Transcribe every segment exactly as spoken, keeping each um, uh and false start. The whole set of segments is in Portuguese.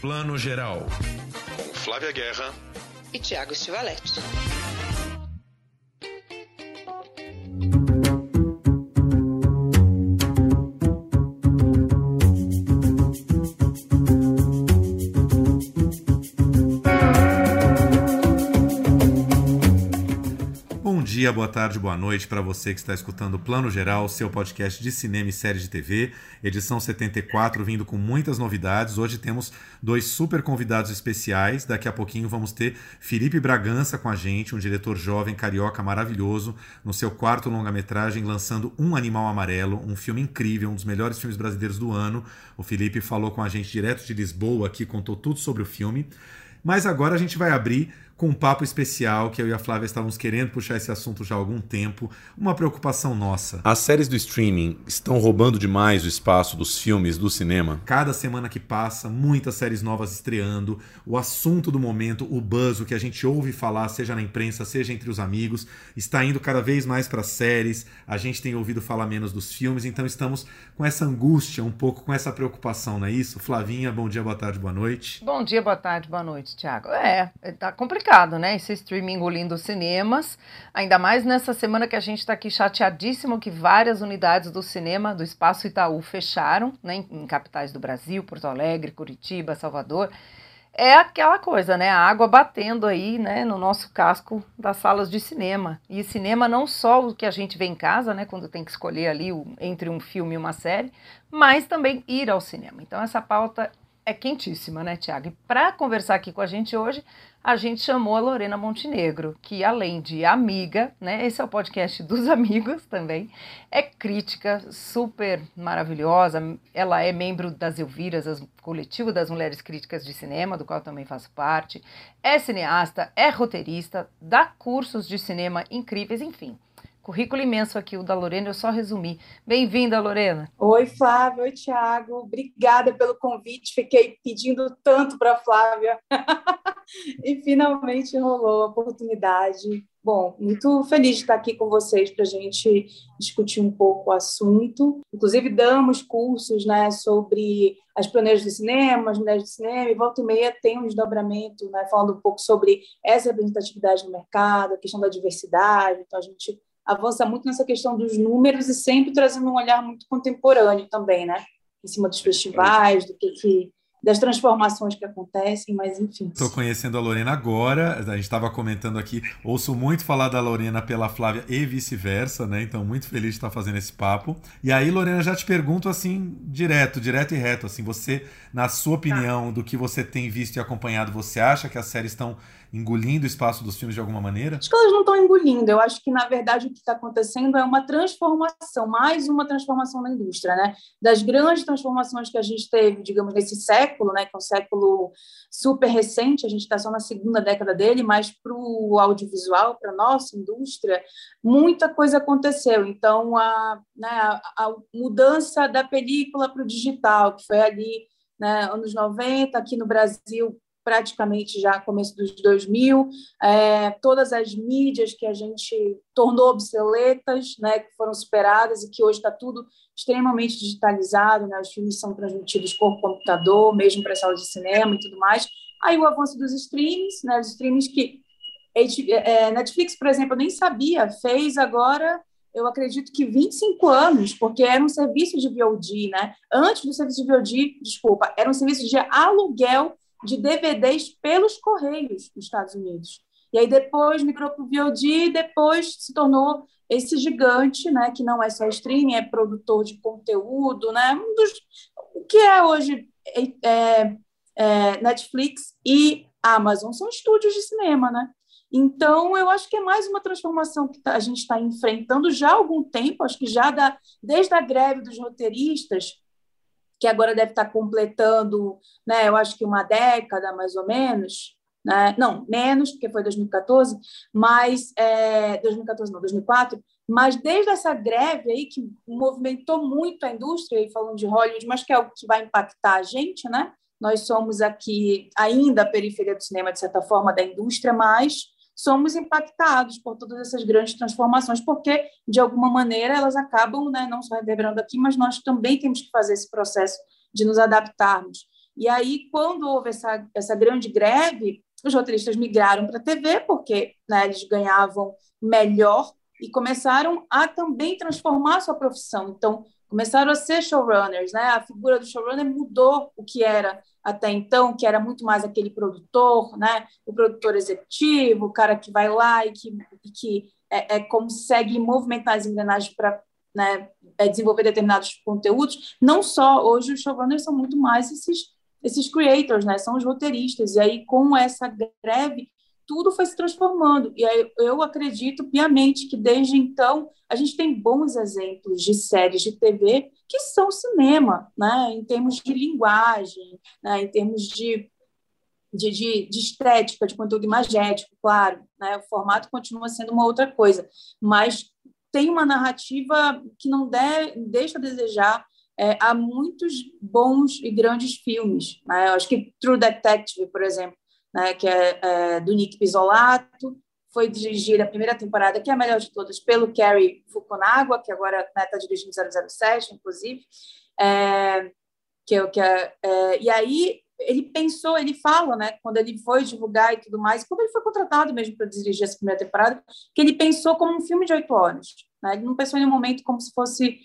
Plano Geral, com Flávia Guerra e Tiago Stivaletti. Bom dia, boa tarde, boa noite para você que está escutando o Plano Geral, seu podcast de cinema e séries de T V, edição setenta e quatro, vindo com muitas novidades. Hoje temos dois super convidados especiais. Daqui a pouquinho vamos ter Felipe Bragança com a gente, um diretor jovem carioca maravilhoso, no seu quarto longa-metragem, lançando Um Animal Amarelo, um filme incrível, um dos melhores filmes brasileiros do ano. O Felipe falou com a gente direto de Lisboa aqui, contou tudo sobre o filme. Mas agora a gente vai abrir com um papo especial, que eu e a Flávia estávamos querendo puxar esse assunto já há algum tempo, uma preocupação nossa. As séries do streaming estão roubando demais o espaço dos filmes, do cinema. Cada semana que passa, muitas séries novas estreando, o assunto do momento, o buzz, o que a gente ouve falar, seja na imprensa, seja entre os amigos, está indo cada vez mais para as séries, a gente tem ouvido falar menos dos filmes, então estamos com essa angústia, um pouco com essa preocupação, não é isso? Flavinha, bom dia, boa tarde, boa noite. Bom dia, boa tarde, boa noite, Tiago. É, tá complicado. Né? Esse streaming engolindo os cinemas, ainda mais nessa semana que a gente está aqui chateadíssimo que várias unidades do cinema do Espaço Itaú fecharam, né? Em capitais do Brasil, Porto Alegre, Curitiba, Salvador. É aquela coisa, né? A água batendo aí, né, no nosso casco das salas de cinema. E cinema não só o que a gente vê em casa, né, quando tem que escolher ali o, entre um filme e uma série, mas também ir ao cinema. Então essa pauta é quentíssima, né, Tiago? E para conversar aqui com a gente hoje, a gente chamou a Lorena Montenegro, que além de amiga, né, esse é o podcast dos amigos também, é crítica, super maravilhosa, ela é membro das Elviras, as, coletivo das mulheres críticas de cinema, do qual também faço parte, é cineasta, é roteirista, dá cursos de cinema incríveis, enfim. Currículo imenso aqui, o da Lorena, eu só resumi. Bem-vinda, Lorena. Oi, Flávia, oi, Tiago. Obrigada pelo convite, fiquei pedindo tanto para a Flávia. E finalmente rolou a oportunidade. Bom, muito feliz de estar aqui com vocês para a gente discutir um pouco o assunto. Inclusive, damos cursos, né, sobre as pioneiras do cinema, as mulheres do cinema, e volta e meia tem um desdobramento, né, falando um pouco sobre essa representatividade no mercado, a questão da diversidade. Então, a gente avança muito nessa questão dos números e sempre trazendo um olhar muito contemporâneo também, né? Em cima dos festivais, do que, que, das transformações que acontecem, mas enfim. Estou conhecendo a Lorena agora, a gente estava comentando aqui, ouço muito falar da Lorena pela Flávia e vice-versa, né? Então, muito feliz de estar fazendo esse papo. E aí, Lorena, já te pergunto assim, direto, direto e reto, assim, você, na sua opinião, do que você tem visto e acompanhado, você acha que as séries estão engolindo o espaço dos filmes de alguma maneira? Acho que elas não estão engolindo. Eu acho que, na verdade, o que está acontecendo é uma transformação, mais uma transformação na indústria, né? Das grandes transformações que a gente teve, digamos, nesse século, né, que é um século super recente, a gente está só na segunda década dele, mas para o audiovisual, para a nossa indústria, muita coisa aconteceu. Então, a, né, a, a mudança da película para o digital, que foi ali, né, anos noventa, aqui no Brasil, praticamente já começo dos dois mil, é, todas as mídias que a gente tornou obsoletas, né, que foram superadas e que hoje está tudo extremamente digitalizado, né, os filmes são transmitidos por computador, mesmo para salas de cinema e tudo mais. Aí o avanço dos streamings, né, os streamings que é, Netflix, por exemplo, eu nem sabia, fez agora, eu acredito que vinte e cinco anos, porque era um serviço de V O D, né? Antes do serviço de V O D, desculpa, era um serviço de aluguel de D V Ds pelos Correios nos Estados Unidos. E aí depois migrou para o V O D e depois se tornou esse gigante, né, que não é só streaming, é produtor de conteúdo, né, um dos, o que é hoje é, é, Netflix e Amazon, são estúdios de cinema, né? Então, eu acho que é mais uma transformação que a gente está enfrentando já há algum tempo, acho que já da, desde a greve dos roteiristas, que agora deve estar completando, né, eu acho que uma década, mais ou menos, né? Não, menos, porque foi dois mil e catorze, mas é, dois mil e catorze não, dois mil e quatro, mas desde essa greve aí que movimentou muito a indústria, e falando de Hollywood, mas que é algo que vai impactar a gente, né? Nós somos aqui ainda a periferia do cinema, de certa forma, da indústria, mas somos impactados por todas essas grandes transformações, porque, de alguma maneira, elas acabam, né, não só reverberando aqui, mas nós também temos que fazer esse processo de nos adaptarmos. E aí, quando houve essa, essa grande greve, os roteiristas migraram para a T V, porque, né, eles ganhavam melhor e começaram a também transformar a sua profissão. Então, começaram a ser showrunners, né? A figura do showrunner mudou o que era até então, que era muito mais aquele produtor, né? O produtor executivo, o cara que vai lá e que, e que é, é, consegue movimentar as engrenagens para, né, é, desenvolver determinados conteúdos. Não só, hoje os showrunners são muito mais esses, esses creators, né? São os roteiristas. E aí, com essa greve, tudo foi se transformando. E aí, eu acredito piamente que, desde então, a gente tem bons exemplos de séries de T V que são cinema, né? Em termos de linguagem, né? Em termos de, de, de, de estética, de conteúdo imagético, claro, né? O formato continua sendo uma outra coisa, mas tem uma narrativa que não de, deixa a desejar. É, há muitos bons e grandes filmes, né? Eu acho que True Detective, por exemplo, né, que é, é do Nick Pizzolatto, foi dirigir a primeira temporada, que é a melhor de todas, pelo Cary Fukunaga, que agora está, né, dirigindo zero zero sete, inclusive. É, que, que é, é, e aí ele pensou, ele fala, né, quando ele foi divulgar e tudo mais, quando ele foi contratado mesmo para dirigir essa primeira temporada, que ele pensou como um filme de oito horas. Né? Ele não pensou em nenhum momento como se fosse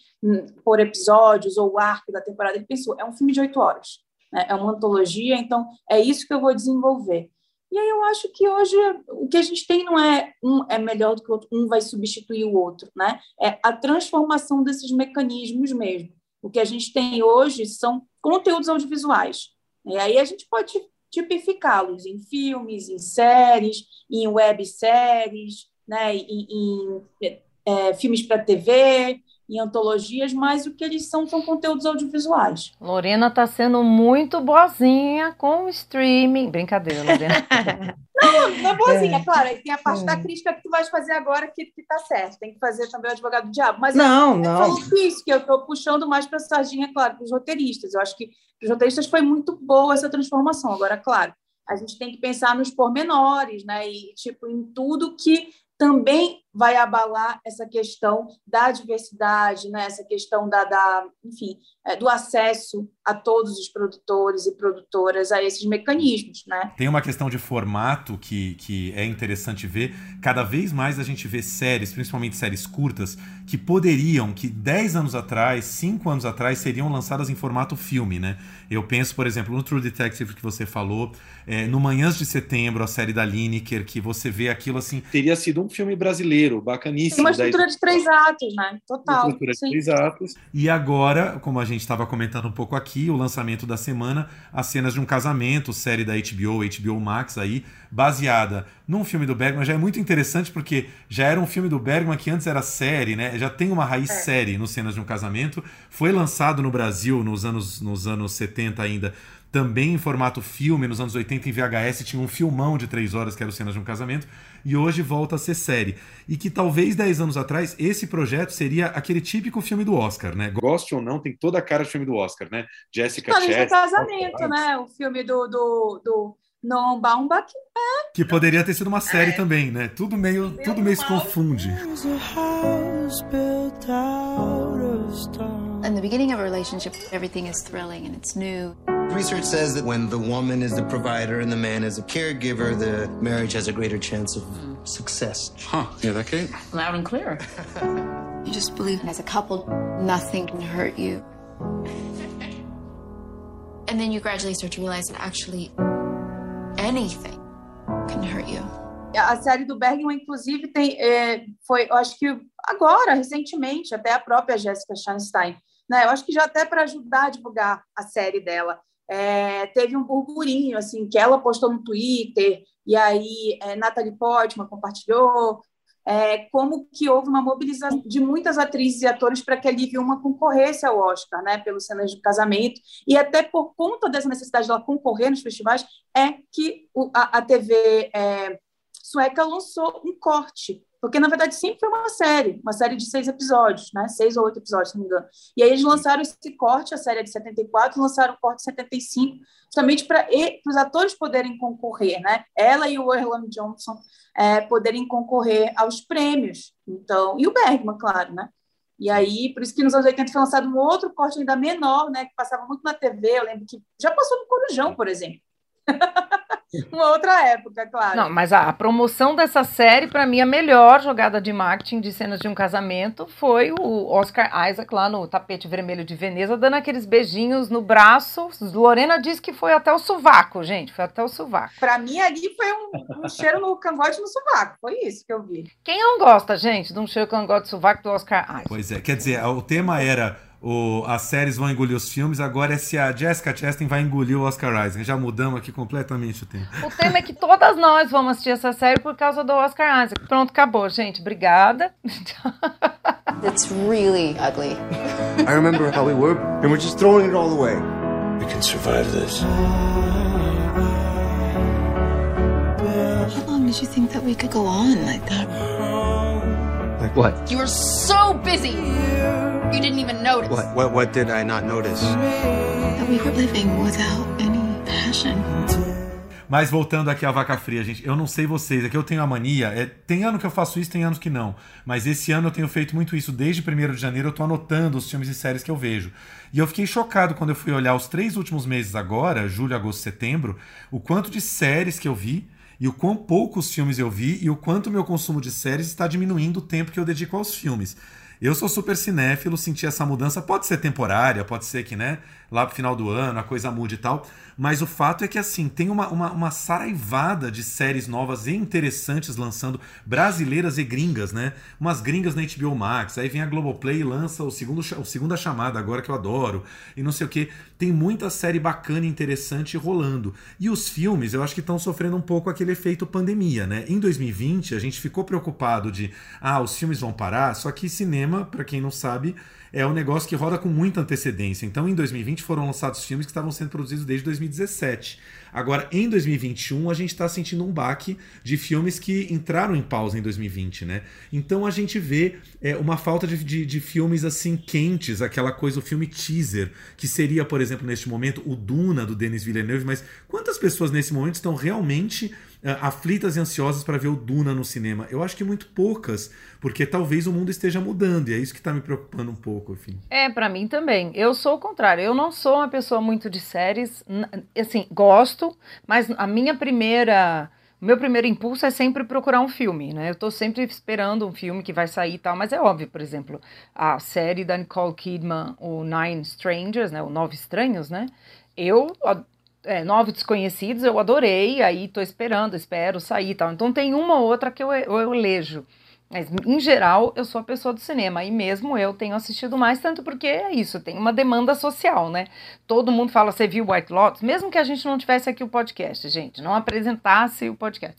por episódios ou o arco da temporada. Ele pensou, é um filme de oito horas. É uma antologia, então é isso que eu vou desenvolver. E aí eu acho que hoje o que a gente tem não é um é melhor do que o outro, um vai substituir o outro, né? É a transformação desses mecanismos mesmo. O que a gente tem hoje são conteúdos audiovisuais. E aí a gente pode tipificá-los em filmes, em séries, em webséries, né? em, em é, filmes para T V... em antologias, mas o que eles são são conteúdos audiovisuais. Lorena está sendo muito boazinha com o streaming. Brincadeira, Lorena. Não, não é boazinha, é. Claro. Aí tem a parte é. da crítica que tu vais fazer agora que está certo. Tem que fazer também o advogado do diabo. Mas não, eu, não. eu falo isso, que eu estou puxando mais para a sardinha, claro, para os roteiristas. Eu acho que para os roteiristas foi muito boa essa transformação. Agora, claro, a gente tem que pensar nos pormenores, né? E tipo, em tudo que também vai abalar essa questão da diversidade, né? Essa questão da, da, enfim, é, do acesso a todos os produtores e produtoras a esses mecanismos. Né? Tem uma questão de formato que, que é interessante ver. Cada vez mais a gente vê séries, principalmente séries curtas, que poderiam, que dez anos atrás, cinco anos atrás, seriam lançadas em formato filme. Né? Eu penso, por exemplo, no True Detective que você falou, é, no Manhãs de Setembro, a série da Liniker, que você vê aquilo assim... Teria sido um filme brasileiro, bacaníssimo. Tem uma estrutura daí... de três atos, né? Total. Uma estrutura sim. de três atos. E agora, como a gente estava comentando um pouco aqui, o lançamento da semana, As Cenas de um Casamento, série da H B O, H B O Max, aí, baseada num filme do Bergman. Já é muito interessante porque já era um filme do Bergman que antes era série, né? Já tem uma raiz é. série no Cenas de um Casamento. Foi lançado no Brasil nos anos, nos anos setenta ainda, também em formato filme, nos anos oitenta em V H S tinha um filmão de três horas que era o Cenas de um Casamento, e hoje volta a ser série. E que talvez dez anos atrás esse projeto seria aquele típico filme do Oscar, né? Goste ou não, tem toda a cara de filme do Oscar, né? Jessica Chastain. Cenas de um Casamento, né? O filme do... do, do... Não, Baumbach é. Que poderia ter sido uma série é. também, né? Tudo meio, tudo meio se confunde. In the beginning of a relationship, everything is thrilling and it's new. Research says that when the woman is the provider and the man is a caregiver, the marriage has a greater chance of success. Huh, yeah, that Kate? Loud and clear. You just believe as a couple, nothing can hurt you. And then you gradually start to realize that actually anything can hurt you. A série do Bergman, inclusive, tem, é, foi, eu acho que agora, recentemente, até a própria Jessica Chastain, né? Eu acho que já até para ajudar a divulgar a série dela, é, teve um burburinho, assim, que ela postou no Twitter, e aí é, Natalie Portman compartilhou, é, como que houve uma mobilização de muitas atrizes e atores para que a Liv Ullmann concorresse ao Oscar, né, pelo Cenas de um Casamento, e até por conta dessa necessidade dela concorrer nos festivais, é que o, a, a T V é, sueca lançou um corte, porque, na verdade, sempre foi uma série, uma série de seis episódios, né? Seis ou oito episódios, se não me engano. E aí eles lançaram esse corte, a série é de setenta e quatro, lançaram o corte de setenta e cinco, justamente para os atores poderem concorrer, né? Ela e o Erland Johnson é, poderem concorrer aos prêmios. Então, e o Bergman, claro, né? E aí, por isso que nos anos oitenta foi lançado um outro corte ainda menor, né, que passava muito na T V. Eu lembro que já passou no Corujão, por exemplo. Uma outra época, claro. Não, mas a, a promoção dessa série, para mim, a melhor jogada de marketing de Cenas de um Casamento foi o Oscar Isaac lá no Tapete Vermelho de Veneza, dando aqueles beijinhos no braço. Lorena disse que foi até o sovaco, gente, foi até o sovaco. Para mim, ali foi um, um cheiro no cangote no sovaco, foi isso que eu vi. Quem não gosta, gente, de um cheiro cangote no sovaco do Oscar Isaac? Pois é, quer dizer, o tema era... O, as séries vão engolir os filmes, agora é se a Jessica Chastain vai engolir o Oscar Isaac. Já mudamos aqui completamente o tema. O tema é que todas nós vamos assistir essa série por causa do Oscar Isaac. Pronto, acabou, gente. Obrigada. It's really ugly. I remember how we were, and we're just throwing it all away. We can survive this. How long did you think that we could go on like that? Like what? You were so busy. You didn't even notice. What, what, what did I not notice? That we were living without any passion. Mas voltando aqui à Vaca Fria, gente, eu não sei vocês, aqui eu tenho a mania, é, tem ano que eu faço isso, tem anos que não, mas esse ano eu tenho feito muito isso, desde primeiro de janeiro eu tô anotando os filmes e séries que eu vejo. E eu fiquei chocado quando eu fui olhar os três últimos meses agora, julho, agosto, setembro, o quanto de séries que eu vi, e o quão poucos filmes eu vi, e o quanto meu consumo de séries está diminuindo o tempo que eu dedico aos filmes. Eu sou super cinéfilo, senti essa mudança, pode ser temporária, pode ser que, né, lá pro final do ano a coisa mude e tal, mas o fato é que, assim, tem uma, uma, uma saraivada de séries novas e interessantes lançando, brasileiras e gringas, né, umas gringas na H B O Max, aí vem a Globoplay e lança o segundo, o Segunda Chamada agora, que eu adoro, e não sei o que, tem muita série bacana e interessante rolando, e os filmes, eu acho que estão sofrendo um pouco aquele efeito pandemia, né, em dois mil e vinte a gente ficou preocupado de, ah, os filmes vão parar, só que cinema, para quem não sabe, é um negócio que roda com muita antecedência. Então, em dois mil e vinte foram lançados filmes que estavam sendo produzidos desde dois mil e dezessete. Agora, em dois mil e vinte e um, a gente está sentindo um baque de filmes que entraram em pausa em dois mil e vinte, né? Então, a gente vê é, uma falta de, de, de filmes, assim, quentes, aquela coisa, o filme teaser, que seria, por exemplo, neste momento, o Duna, do Denis Villeneuve, mas quantas pessoas nesse momento estão realmente... aflitas e ansiosas para ver o Duna no cinema? Eu acho que muito poucas, porque talvez o mundo esteja mudando, e é isso que está me preocupando um pouco, enfim. É, para mim também. Eu sou o contrário, eu não sou uma pessoa muito de séries, assim, gosto, mas a minha primeira... meu primeiro impulso é sempre procurar um filme, né? Eu tô sempre esperando um filme que vai sair e tal, mas é óbvio, por exemplo, a série da Nicole Kidman, o Nine Strangers, né? O Nove Estranhos, né? Eu... É, Nove Desconhecidos, eu adorei, aí tô esperando, espero sair e tal. Então tem uma ou outra que eu, eu, eu leio. Mas, em geral, eu sou a pessoa do cinema, e mesmo eu tenho assistido mais, tanto porque é isso, tem uma demanda social, né? Todo mundo fala, você viu White Lotus? Mesmo que a gente não tivesse aqui o podcast, gente, não apresentasse o podcast.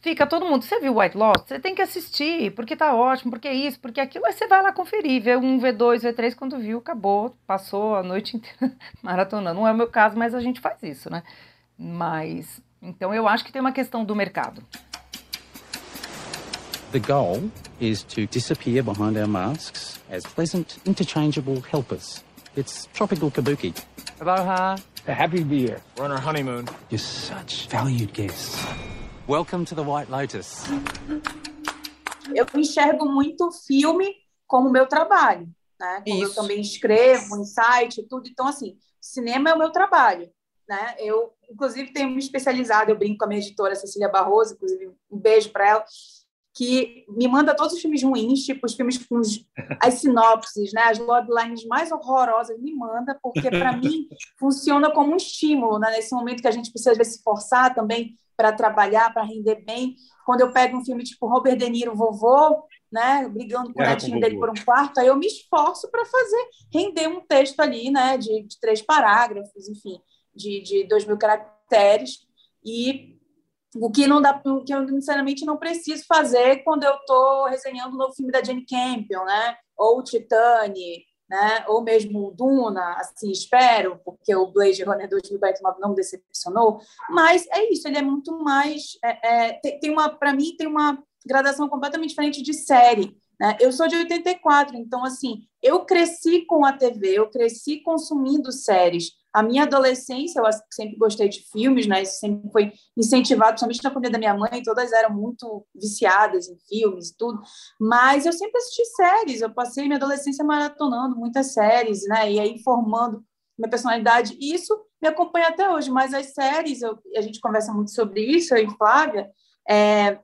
Fica todo mundo, você viu White Lotus? Você tem que assistir, porque tá ótimo, porque isso, porque aquilo, aí você vai lá conferir, vê um, vê dois, vê três, quando viu, acabou, passou a noite inteira maratonando. Não é o meu caso, mas a gente faz isso, né? Mas, então eu acho que tem uma questão do mercado. The goal is to disappear behind our masks as pleasant, interchangeable helpers. It's tropical kabuki. Aloha. A happy beer. We're on our honeymoon. You're such valued guests. Welcome to the White Lotus. Eu enxergo muito o filme como meu trabalho, né? Como eu também escrevo, insight, tudo. Então, assim, cinema é o meu trabalho, né? Eu, inclusive, tenho me especializado, eu brinco com a minha editora Cecília Barroso, inclusive, um beijo para ela, que me manda todos os filmes ruins, tipo os filmes com as sinopses, né, as bloodlines mais horrorosas, me manda, porque para mim funciona como um estímulo, né, nesse momento que a gente precisa se forçar também para trabalhar, para render bem. Quando eu pego um filme tipo Robert De Niro, vovô, né, brigando com o netinho dele por um quarto, aí eu me esforço para fazer, render um texto ali, né, de, de três parágrafos, enfim, de, de dois mil caracteres, e o que, não dá, o que eu, sinceramente, não preciso fazer quando eu estou resenhando o novo filme da Jane Campion, né? Ou Titane, né? Ou mesmo Duna, assim, espero, porque o Blade Runner dois mil e nove não me decepcionou, mas é isso, ele é muito mais... É, é, tem, tem uma, para mim, tem uma gradação completamente diferente de série, Né? Eu sou de oitenta e quatro, então, assim, eu cresci com a T V, eu cresci consumindo séries. A minha adolescência, eu sempre gostei de filmes, né? Isso sempre foi incentivado, principalmente na família da minha mãe, todas eram muito viciadas em filmes e tudo, mas eu sempre assisti séries, eu passei minha adolescência maratonando muitas séries, né? E aí formando minha personalidade, e isso me acompanha até hoje, mas as séries, eu, a gente conversa muito sobre isso, eu e Flávia, é,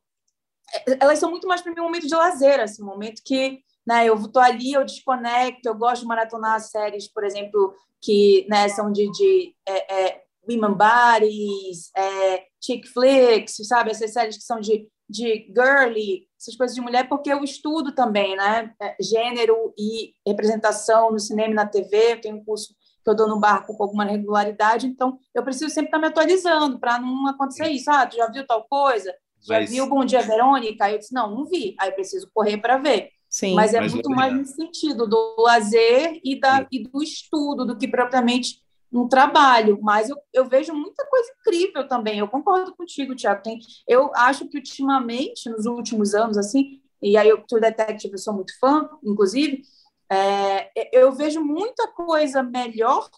elas são muito mais para mim um momento de lazer, assim, um momento que, né, eu estou ali, eu desconecto, eu gosto de maratonar séries, por exemplo, que, né, são de, de é, é, women bodies, é, chick flicks, sabe? Essas séries que são de, de girly, essas coisas de mulher, porque eu estudo também, né? Gênero e representação no cinema e na T V, eu tenho um curso que eu dou no barco com alguma regularidade, então eu preciso sempre estar me atualizando para não acontecer isso. Ah, tu já viu tal coisa? Já Mas... viu Bom Dia, Verônica? Aí eu disse, não, não vi. Aí eu preciso correr para ver. Sim, mas é muito mais no sentido do lazer e, da, e do estudo do que propriamente um trabalho. Mas eu, eu vejo muita coisa incrível também. Eu concordo contigo, Tiago. Eu acho que ultimamente, nos últimos anos, assim, e aí eu, True Detective, eu sou muito fã, inclusive, é, eu vejo muita coisa melhor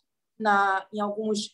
na, em alguns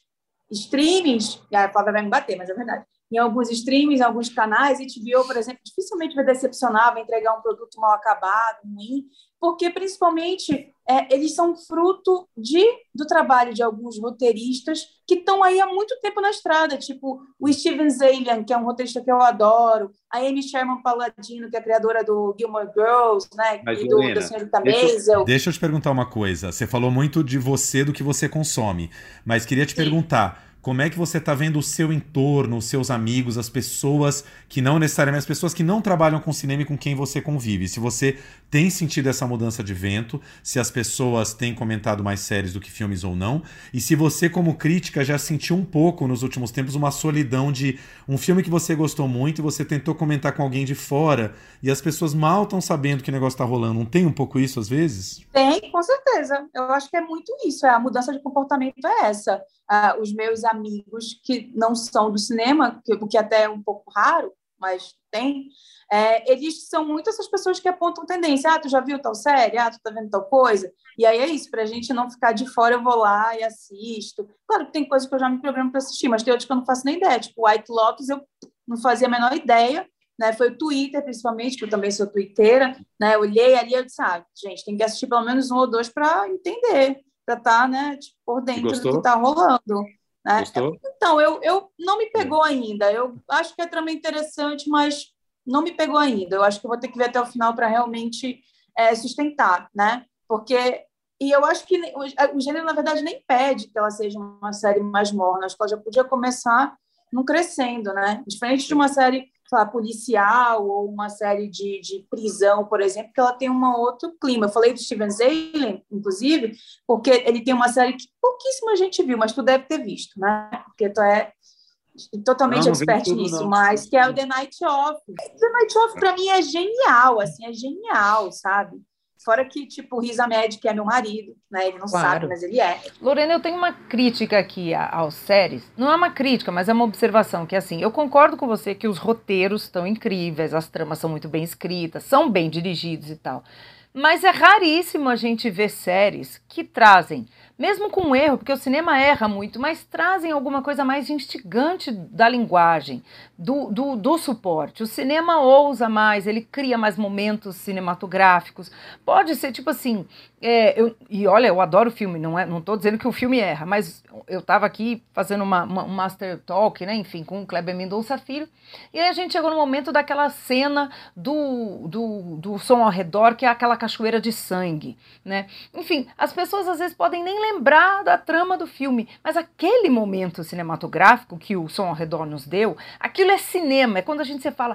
streamings. A Flávia vai me bater, mas é verdade. Em alguns streams, em alguns canais, H B O, por exemplo, dificilmente vai decepcionar, vai entregar um produto mal acabado, ruim, porque, principalmente, é, eles são fruto de, do trabalho de alguns roteiristas que estão aí há muito tempo na estrada, tipo o Steven Zalian, que é um roteirista que eu adoro, a Amy Sherman-Palladino, que é a criadora do Gilmore Girls, né? Mas, e do, Lorena, da Senhorita Maisel. Deixa eu te perguntar uma coisa. Você falou muito de você, do que você consome, mas queria te Sim. perguntar... Como é que você está vendo o seu entorno, os seus amigos, as pessoas que não necessariamente, as pessoas que não trabalham com cinema e com quem você convive? Se você tem sentido essa mudança de vento, se as pessoas têm comentado mais séries do que filmes ou não, e se você, como crítica, já sentiu um pouco nos últimos tempos uma solidão de um filme que você gostou muito e você tentou comentar com alguém de fora e as pessoas mal estão sabendo que o negócio está rolando. Não tem um pouco isso às vezes? Tem, com certeza. Eu acho que é muito isso. A mudança de comportamento é essa. Uh, os meus amigos que não são do cinema, que, o que até é um pouco raro, mas tem, é, eles são muito essas pessoas que apontam tendência. Ah, tu já viu tal série? Ah, tu tá vendo tal coisa? E aí é isso, pra gente não ficar de fora, eu vou lá e assisto. Claro que tem coisas que eu já me programo para assistir, mas tem outras que eu não faço nem ideia. Tipo, White Lotus, eu não fazia a menor ideia, né? Foi o Twitter, principalmente, que eu também sou twitteira, né? Eu olhei ali e disse, ah, gente, tem que assistir pelo menos um ou dois para entender, para estar, né, tipo, por dentro Gostou? do que está rolando. Né? Gostou? Então, eu, eu não me pegou ainda. Eu acho que a trama é interessante, mas não me pegou ainda. Eu acho que eu vou ter que ver até o final para realmente é, sustentar. Né? Porque, e eu acho que o, o gênero, na verdade, nem pede que ela seja uma série mais morna. Acho que ela já podia começar num crescendo. Né? Diferente de uma série, sei lá, policial ou uma série de, de prisão, por exemplo, que ela tem um outro clima. Eu falei do Steven Zalian, inclusive, porque ele tem uma série que pouquíssima gente viu, mas tu deve ter visto, né? Porque tu é totalmente não, não expert tudo, nisso, não. Mas que é o The Night Of. The Night Of, para mim, é genial, assim, é genial, sabe? Fora que, tipo, o Riz Ahmed, que é meu marido, né? Ele não claro. sabe, mas ele é. Lorena, eu tenho uma crítica aqui às séries. Não é uma crítica, mas é uma observação, que assim, eu concordo com você que os roteiros estão incríveis, as tramas são muito bem escritas, são bem dirigidos e tal. Mas é raríssimo a gente ver séries que trazem, mesmo com erro, porque o cinema erra muito, mas trazem alguma coisa mais instigante da linguagem, do, do, do suporte. O cinema ousa mais, ele cria mais momentos cinematográficos. Pode ser tipo assim, é, eu, e olha, eu adoro filme, não é, não estou dizendo que o filme erra, mas eu estava aqui fazendo uma, uma, um master talk, né, enfim, com o Kleber Mendonça Filho, e aí a gente chegou no momento daquela cena do, do, do Som ao Redor, que é aquela cachoeira de sangue, né? Enfim, as pessoas às vezes podem nem lembrar da trama do filme, mas aquele momento cinematográfico que o Som ao Redor nos deu, aquilo é cinema, é quando a gente se fala,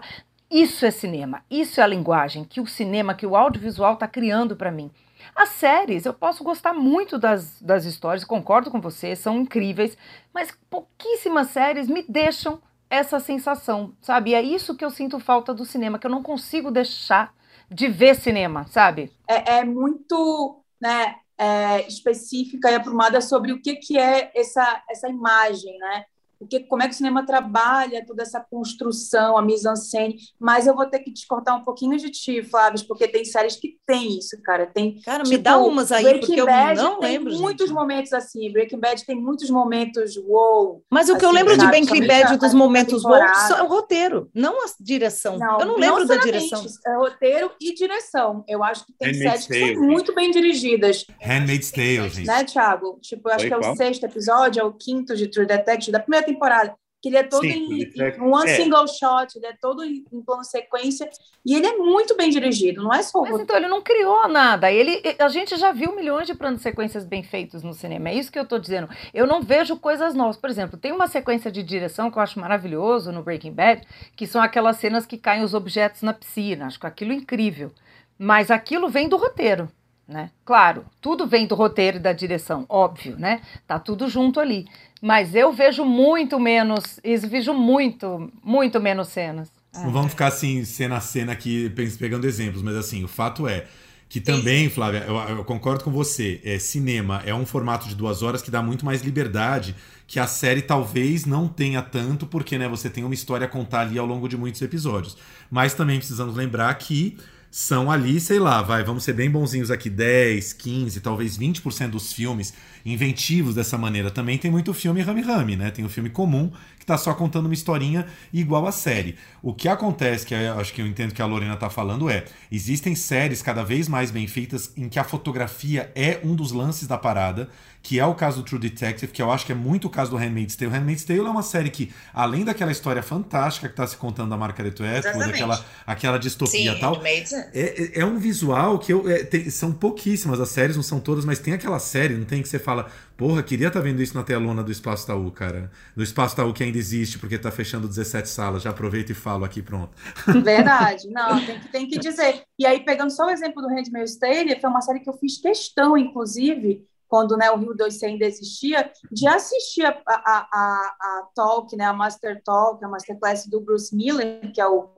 isso é cinema, isso é a linguagem que o cinema, que o audiovisual está criando para mim. As séries, eu posso gostar muito das, das histórias, concordo com você, são incríveis, mas pouquíssimas séries me deixam essa sensação, sabe? E é isso que eu sinto falta do cinema, que eu não consigo deixar de ver cinema, sabe? É, é muito, né, é, específica e aprumada sobre o que, que é essa, essa imagem, né? porque como é que o cinema trabalha toda essa construção, a mise-en-scène, mas eu vou ter que descortar um pouquinho de ti, Flávia, porque tem séries que tem isso, cara. Tem, cara, tipo, me dá umas aí, Breaking porque Bad eu não tem lembro. Tem muitos gente. momentos assim, Breaking Bad tem muitos momentos wow. Mas o assim, que eu lembro sabe, de Breaking Bad, dos momentos wow, é o roteiro, não a direção. Não, eu não lembro não da direção. É roteiro e direção. Eu acho que tem séries que são muito bem dirigidas. Handmaid's Tale, gente. Né, Tiago? Tipo, eu acho Oi, que é qual? o sexto episódio, é o quinto de True Detective, da primeira temporada, que ele é todo Sim, em, em one é. single shot, ele é todo em plano sequência, e ele é muito bem dirigido, não é só... Mas então, ele não criou nada, ele, a gente já viu milhões de planos sequências bem feitos no cinema, é isso que eu tô dizendo, eu não vejo coisas novas, por exemplo, tem uma sequência de direção que eu acho maravilhoso no Breaking Bad, que são aquelas cenas que caem os objetos na piscina, acho que aquilo é incrível, mas aquilo vem do roteiro, né? Claro, tudo vem do roteiro e da direção, óbvio, né? Tá tudo junto ali. Mas eu vejo muito menos, vejo muito, muito menos cenas. É. Não vamos ficar assim, cena a cena aqui, pegando exemplos, mas assim, o fato é que também, Sim. Flávia, eu, eu concordo com você, é, cinema é um formato de duas horas que dá muito mais liberdade, que a série talvez não tenha tanto, porque né, você tem uma história a contar ali ao longo de muitos episódios. Mas também precisamos lembrar que são ali, sei lá, vai, vamos ser bem bonzinhos aqui, dez, quinze, talvez vinte por cento dos filmes inventivos dessa maneira. Também tem muito filme rame-rame, né? Tem o filme comum que tá só contando uma historinha igual a série. O que acontece, que eu acho que eu entendo que a Lorena tá falando, é existem séries cada vez mais bem feitas em que a fotografia é um dos lances da parada, que é o caso do True Detective, que eu acho que é muito o caso do Handmaid's Tale. O Handmaid's Tale é uma série que, além daquela história fantástica que está se contando da Margaret Atwood, aquela, aquela distopia e tal, é, é um visual que eu, é, tem, são pouquíssimas as séries, não são todas, mas tem aquela série, não tem, que você fala, porra, queria estar tá vendo isso na telona do Espaço Itaú, cara. Do Espaço Itaú que ainda existe, porque tá fechando dezessete salas, já aproveito e falo aqui, pronto. Verdade, não, tem que, tem que dizer. E aí, pegando só o exemplo do Handmaid's Tale, foi uma série que eu fiz questão, inclusive, quando né, o Rio dois C ainda existia, de assistir a, a, a, a Talk, né, a Master Talk, a Masterclass do Bruce Miller, que é o,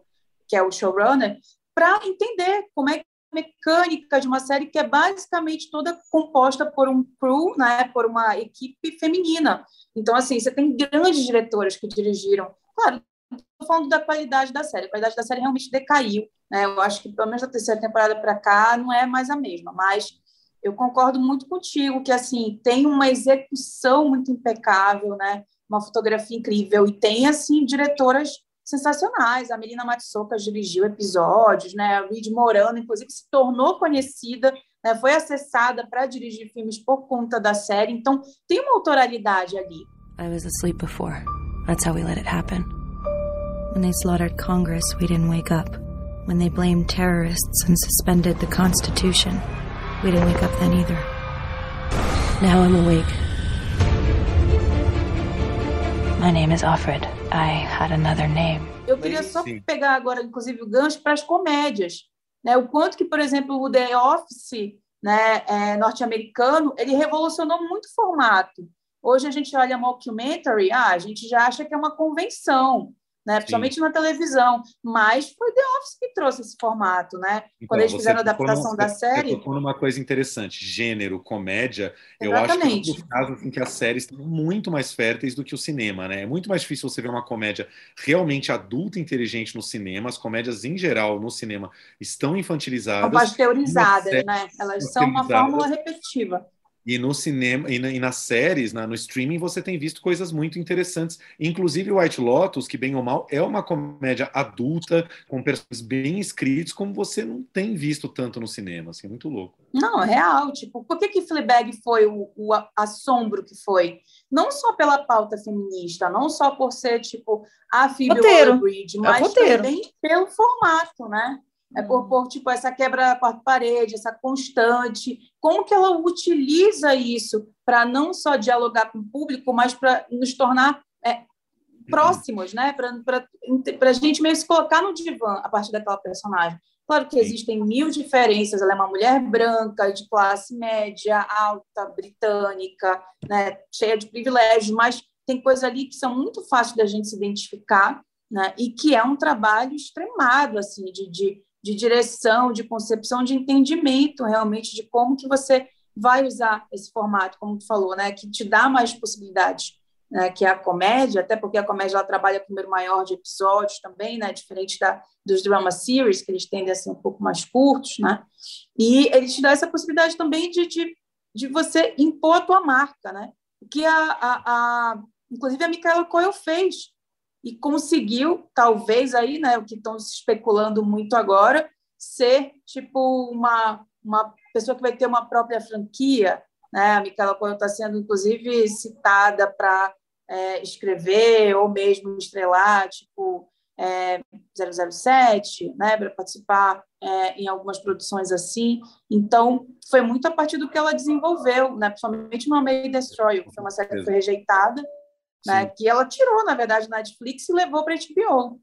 que é o showrunner, para entender como é que a mecânica de uma série que é basicamente toda composta por um crew, né, por uma equipe feminina. Então, assim, você tem grandes diretoras que dirigiram. Claro, estou falando da qualidade da série. A qualidade da série realmente decaiu. Né? Eu acho que, pelo menos da terceira temporada para cá, não é mais a mesma, mas... Eu concordo muito contigo que, assim, tem uma execução muito impecável, né? Uma fotografia incrível e tem, assim, diretoras sensacionais. A Melina Matsuokas dirigiu episódios, né? A Reed Morano, inclusive, se tornou conhecida, né? Foi acessada para dirigir filmes por conta da série. Então, tem uma autoralidade ali. I was asleep before. That's how we let it happen. When they slaughtered Congress, we didn't wake up. When they blamed terrorists and suspended the Constitution... We didn't wake up then either. Now I'm awake. My name is Alfred. I had another name. Eu queria só pegar agora, inclusive, o gancho para as comédias. Né? O quanto que, por exemplo, o The Office, né, é, norte-americano, ele revolucionou muito o formato. Hoje a gente olha mockumentary, ah, a gente já acha que é uma convenção. Né? Principalmente na televisão, mas foi The Office que trouxe esse formato, né? Então, quando eles fizeram a adaptação numa, da série. Você tocou numa coisa interessante, gênero, comédia. Exatamente. Eu acho que é um dos casos em que as séries estão muito mais férteis do que o cinema, né? É muito mais difícil você ver uma comédia realmente adulta e inteligente no cinema. As comédias em geral no cinema estão infantilizadas, são pasteurizadas, né? Elas são uma fórmula repetitiva. E no cinema, e, na, e nas séries, na, no streaming, você tem visto coisas muito interessantes. Inclusive o White Lotus, que bem ou mal é uma comédia adulta, com personagens bem escritos, como você não tem visto tanto no cinema. Assim, é muito louco. Não, é real. Tipo, por que que Fleabag foi o, o assombro que foi? Não só pela pauta feminista, não só por ser tipo a Phoebe Waller-Bridge, mas é também pelo formato, né? É por, por tipo, essa quebra da quarta parede, essa constante. Como que ela utiliza isso para não só dialogar com o público, mas para nos tornar é, próximos, né? Para a gente meio se colocar no divã a partir daquela personagem. Claro que existem mil diferenças. Ela é uma mulher branca, de classe média, alta, britânica, né? Cheia de privilégios, mas tem coisas ali que são muito fáceis da gente se identificar, né? E que é um trabalho extremado assim, de... de de direção, de concepção, de entendimento realmente de como que você vai usar esse formato, como tu falou, né? Que te dá mais possibilidades né, que é a comédia, até porque a comédia ela trabalha com número maior de episódios também, né, diferente da, dos drama series, que eles tendem a ser um pouco mais curtos, né, e ele te dá essa possibilidade também de, de, de você impor a tua marca, né, que a, a, a, inclusive a Micaela Coel fez e conseguiu, talvez aí, né, o que estão se especulando muito agora, ser tipo uma, uma pessoa que vai ter uma própria franquia, né, a Micaela Coel está sendo, inclusive, citada para é, escrever ou mesmo estrelar, tipo, é, zero zero sete, né, para participar é, em algumas produções assim. Então, foi muito a partir do que ela desenvolveu, né, principalmente no May Destroy, que foi uma série que foi rejeitada, né, que ela tirou, na verdade, na Netflix e levou para a H B O.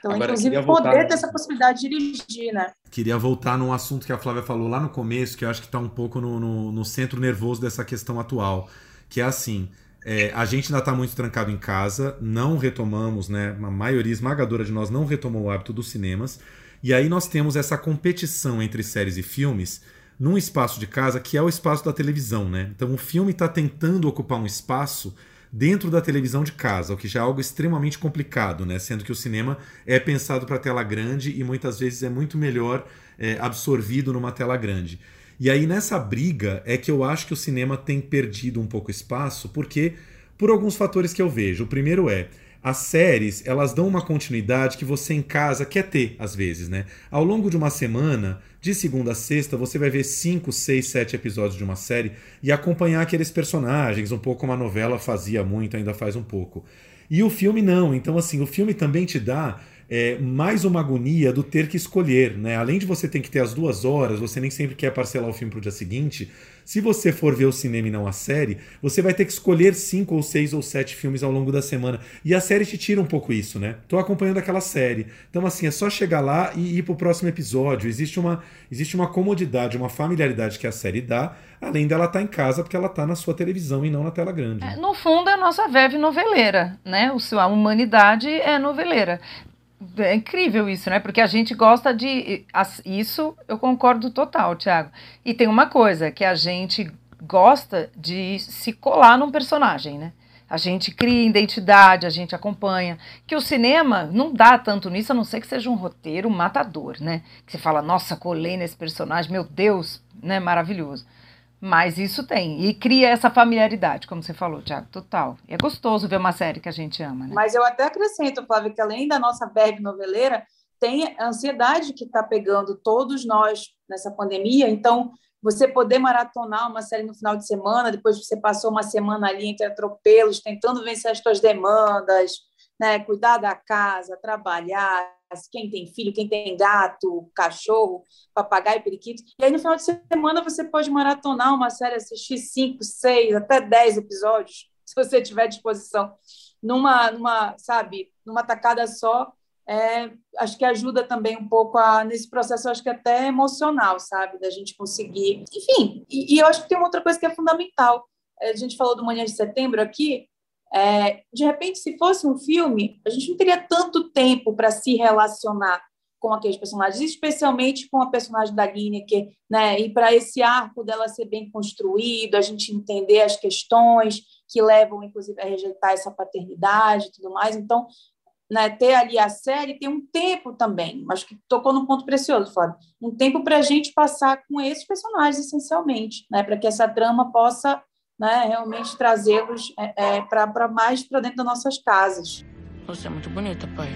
Então, agora, inclusive, voltar... poder ter essa possibilidade de dirigir, né? Queria voltar num assunto que a Flávia falou lá no começo, que eu acho que está um pouco no, no, no centro nervoso dessa questão atual, que é assim, é, a gente ainda está muito trancado em casa, não retomamos, né? Uma maioria esmagadora de nós não retomou o hábito dos cinemas, e aí nós temos essa competição entre séries e filmes num espaço de casa que é o espaço da televisão, né? Então, o filme está tentando ocupar um espaço dentro da televisão de casa, o que já é algo extremamente complicado, né? Sendo que o cinema é pensado para tela grande e muitas vezes é muito melhor é, absorvido numa tela grande. E aí nessa briga é que eu acho que o cinema tem perdido um pouco espaço, porque por alguns fatores que eu vejo. O primeiro é, as séries, elas dão uma continuidade que você em casa quer ter, às vezes, né? Ao longo de uma semana, de segunda a sexta, você vai ver cinco, seis, sete episódios de uma série e acompanhar aqueles personagens, um pouco como a novela fazia muito, ainda faz um pouco. E o filme não. Então, assim, o filme também te dá é, mais uma agonia do ter que escolher, né? Além de você ter que ter as duas horas, você nem sempre quer parcelar o filme para o dia seguinte. Se você for ver o cinema e não a série, você vai ter que escolher cinco ou seis ou sete filmes ao longo da semana. E a série te tira um pouco isso, né? Tô acompanhando aquela série. Então, assim, é só chegar lá e ir pro próximo episódio. Existe uma, existe uma comodidade, uma familiaridade que a série dá, além dela estar tá em casa, porque ela tá na sua televisão e não na tela grande. É, no fundo, é a nossa verve noveleira, né? O seu, a humanidade é noveleira. É incrível isso, né? Porque a gente gosta de... Isso eu concordo total, Tiago. E tem uma coisa, que a gente gosta de se colar num personagem, né? A gente cria identidade, a gente acompanha. Que o cinema não dá tanto nisso, a não ser que seja um roteiro matador, né? Que você fala, nossa, colei nesse personagem, meu Deus, né? Maravilhoso. Mas isso tem, e cria essa familiaridade, como você falou, Tiago, total. E é gostoso ver uma série que a gente ama, né? Mas eu até acrescento, Flávia, que além da nossa verve noveleira, tem a ansiedade que está pegando todos nós nessa pandemia. Então, você poder maratonar uma série no final de semana, depois você passou uma semana ali entre atropelos, tentando vencer as suas demandas, né? Cuidar da casa, trabalhar, quem tem filho, quem tem gato, cachorro, papagaio, periquito. E aí, no final de semana, você pode maratonar uma série, assistir cinco, seis, até dez episódios, se você tiver disposição, numa, numa, sabe, numa tacada só. É, acho que ajuda também um pouco a, nesse processo, acho que até emocional, sabe, da gente conseguir. Enfim, e, e eu acho que tem uma outra coisa que é fundamental. A gente falou do Manhãs de Setembro aqui. É, de repente, se fosse um filme, a gente não teria tanto tempo para se relacionar com aqueles personagens, especialmente com a personagem da Liniker, né? E para esse arco dela ser bem construído, a gente entender as questões que levam, inclusive, a rejeitar essa paternidade e tudo mais. Então, né, ter ali a série tem um tempo também, mas que tocou num ponto precioso, Flávio, um tempo para a gente passar com esses personagens, essencialmente, né? Para que essa trama possa... né, realmente trazê-los é, é, para mais para dentro das nossas casas. Você é muito bonita, pai.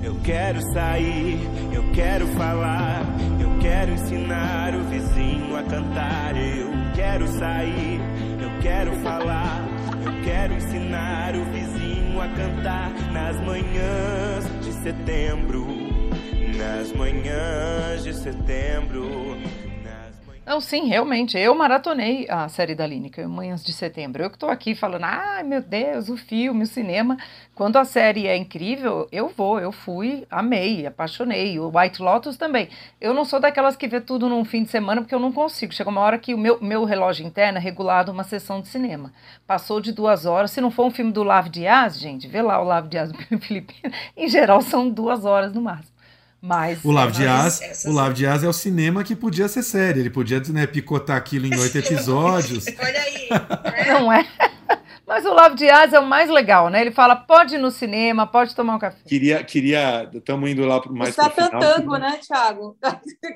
Eu quero sair, eu quero falar, eu quero ensinar o vizinho a cantar. Eu quero sair, eu quero falar, eu quero ensinar o vizinho a cantar. Nas manhãs de setembro, nas manhãs de setembro. Não, sim, realmente, eu maratonei a série da Liniker, Manhãs de Setembro. Eu que estou aqui falando, ai, ah, meu Deus, o filme, o cinema. Quando a série é incrível, eu vou, eu fui, amei, apaixonei. O White Lotus também. Eu não sou daquelas que vê tudo num fim de semana, porque eu não consigo. Chega uma hora que o meu, meu relógio interno é regulado uma sessão de cinema. Passou de duas horas, se não for um filme do Lav Diaz, gente, vê lá o Lav Diaz Filipino, em geral são duas horas no máximo. Mas, o Lav Diaz, essas... Diaz é o cinema que podia ser série. Ele podia, né, picotar aquilo em oito episódios. Olha aí. Né? Não é? Mas o Love Dias é o mais legal, né? Ele fala, pode ir no cinema, pode tomar um café. Queria, queria, estamos indo lá mais está pro final. Está tantango, né, Tiago?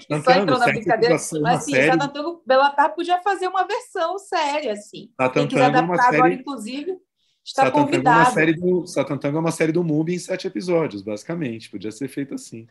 Que só entrou na brincadeira. Mas sim, está tantango, Bela Tarde podia fazer uma versão séria, assim. Está tantango uma série... Agora, inclusive, está Satantanga convidado. É uma série do, Satantanga é uma série do MUBI em sete episódios, basicamente. Podia ser feito assim.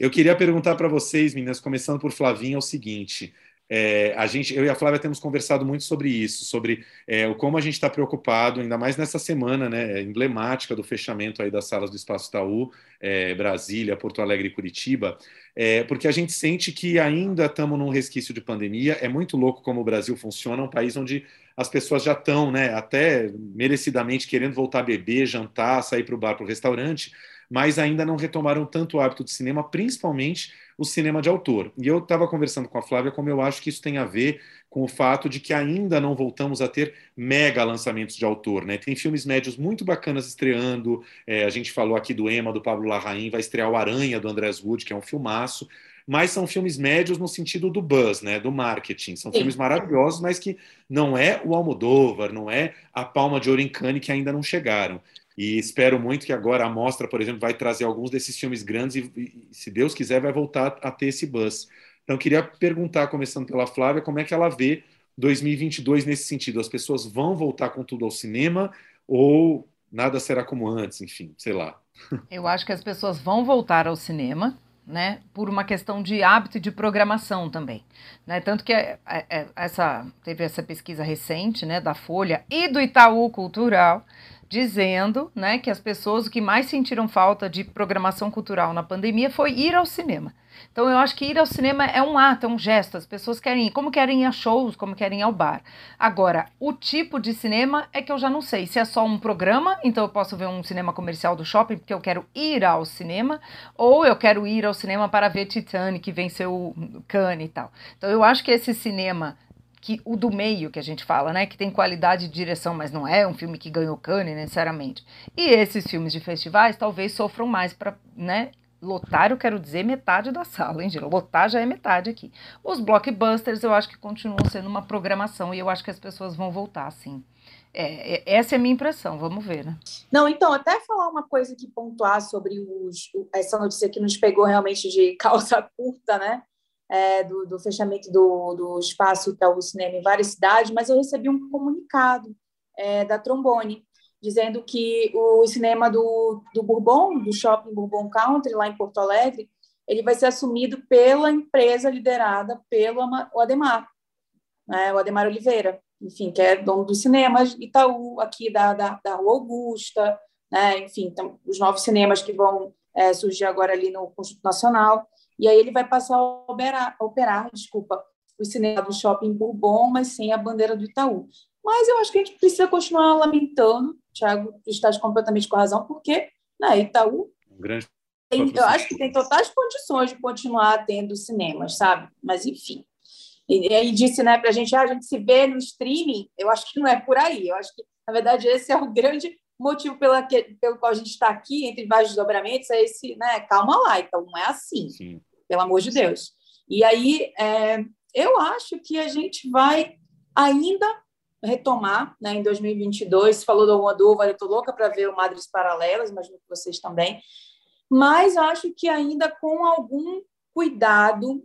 Eu queria perguntar para vocês, meninas, começando por Flavinha, é o seguinte... É, a gente, eu e a Flávia temos conversado muito sobre isso, sobre é, o como a gente está preocupado, ainda mais nessa semana, né, emblemática do fechamento aí das salas do Espaço Itaú, é, Brasília, Porto Alegre e Curitiba, é, porque a gente sente que ainda estamos num resquício de pandemia. É muito louco como o Brasil funciona, um país onde as pessoas já estão, né, até merecidamente querendo voltar a beber, jantar, sair para o bar, para o restaurante, mas ainda não retomaram tanto o hábito de cinema, principalmente o cinema de autor. E eu estava conversando com a Flávia como eu acho que isso tem a ver com o fato de que ainda não voltamos a ter mega lançamentos de autor, né? Tem filmes médios muito bacanas estreando, é, a gente falou aqui do Emma, do Pablo Larraín, vai estrear o Aranha, do Andrés Wood, que é um filmaço, mas são filmes médios no sentido do buzz, né, do marketing. São Sim. filmes maravilhosos, mas que não é o Almodóvar, não é a Palma de Ouro em Cannes, que ainda não chegaram. E espero muito que agora a Mostra, por exemplo, vai trazer alguns desses filmes grandes e, se Deus quiser, vai voltar a ter esse buzz. Então, queria perguntar, começando pela Flávia, como é que ela vê dois mil e vinte e dois nesse sentido? As pessoas vão voltar com tudo ao cinema ou nada será como antes? Enfim, sei lá. Eu acho que as pessoas vão voltar ao cinema, né, por uma questão de hábito e de programação também, né? Tanto que é, é, essa, teve essa pesquisa recente, né, da Folha e do Itaú Cultural, dizendo, né, que as pessoas o que mais sentiram falta de programação cultural na pandemia foi ir ao cinema. Então eu acho que ir ao cinema é um ato, é um gesto, as pessoas querem ir, como querem ir a shows, como querem ir ao bar. Agora, o tipo de cinema é que eu já não sei, se é só um programa, então eu posso ver um cinema comercial do shopping porque eu quero ir ao cinema, ou eu quero ir ao cinema para ver Titanic, que venceu o Cannes e tal. Então eu acho que esse cinema... que o do meio, que a gente fala, né, que tem qualidade de direção, mas não é um filme que ganhou Cannes, necessariamente. E esses filmes de festivais talvez sofram mais para, né, lotar, eu quero dizer, metade da sala, hein, gente? Lotar já é metade aqui. Os blockbusters eu acho que continuam sendo uma programação e eu acho que as pessoas vão voltar, sim. É, essa é a minha impressão, vamos ver, né? Não, então, até falar uma coisa que pontuar sobre os, essa notícia que nos pegou realmente de calça curta, né? É, do, do fechamento do, do Espaço Itaú Cinema em várias cidades, mas eu recebi um comunicado é, da Trombone, dizendo que o cinema do, do Bourbon, do Shopping Bourbon Country, lá em Porto Alegre, ele vai ser assumido pela empresa liderada pelo o Ademar, né, o Ademar Oliveira, enfim, que é dono dos cinemas Itaú, aqui da, da, da Rua Augusta, né, enfim, então, os novos cinemas que vão é, surgir agora ali no Conjunto Nacional. E aí ele vai passar a operar, a operar desculpa, o cinema do Shopping Bourbon, mas sem a bandeira do Itaú. Mas eu acho que a gente precisa continuar lamentando, Tiago, tu estás completamente com a razão, porque na Itaú um grande... tem, eu acho que tem totais condições de continuar tendo cinemas, sabe? Mas, enfim. E aí disse, né, para a gente, ah, a gente se vê no streaming, eu acho que não é por aí. Eu acho que, na verdade, esse é o grande motivo pela que, pelo qual a gente está aqui, entre vários desdobramentos, é esse, né, calma lá, então não é assim. Sim. Pelo amor de Deus. E aí, é, eu acho que a gente vai ainda retomar, né, em dois mil e vinte e dois. Você falou do Almodóvar, eu estou louca para ver o Madres Paralelas, imagino que vocês também. Mas acho que ainda com algum cuidado,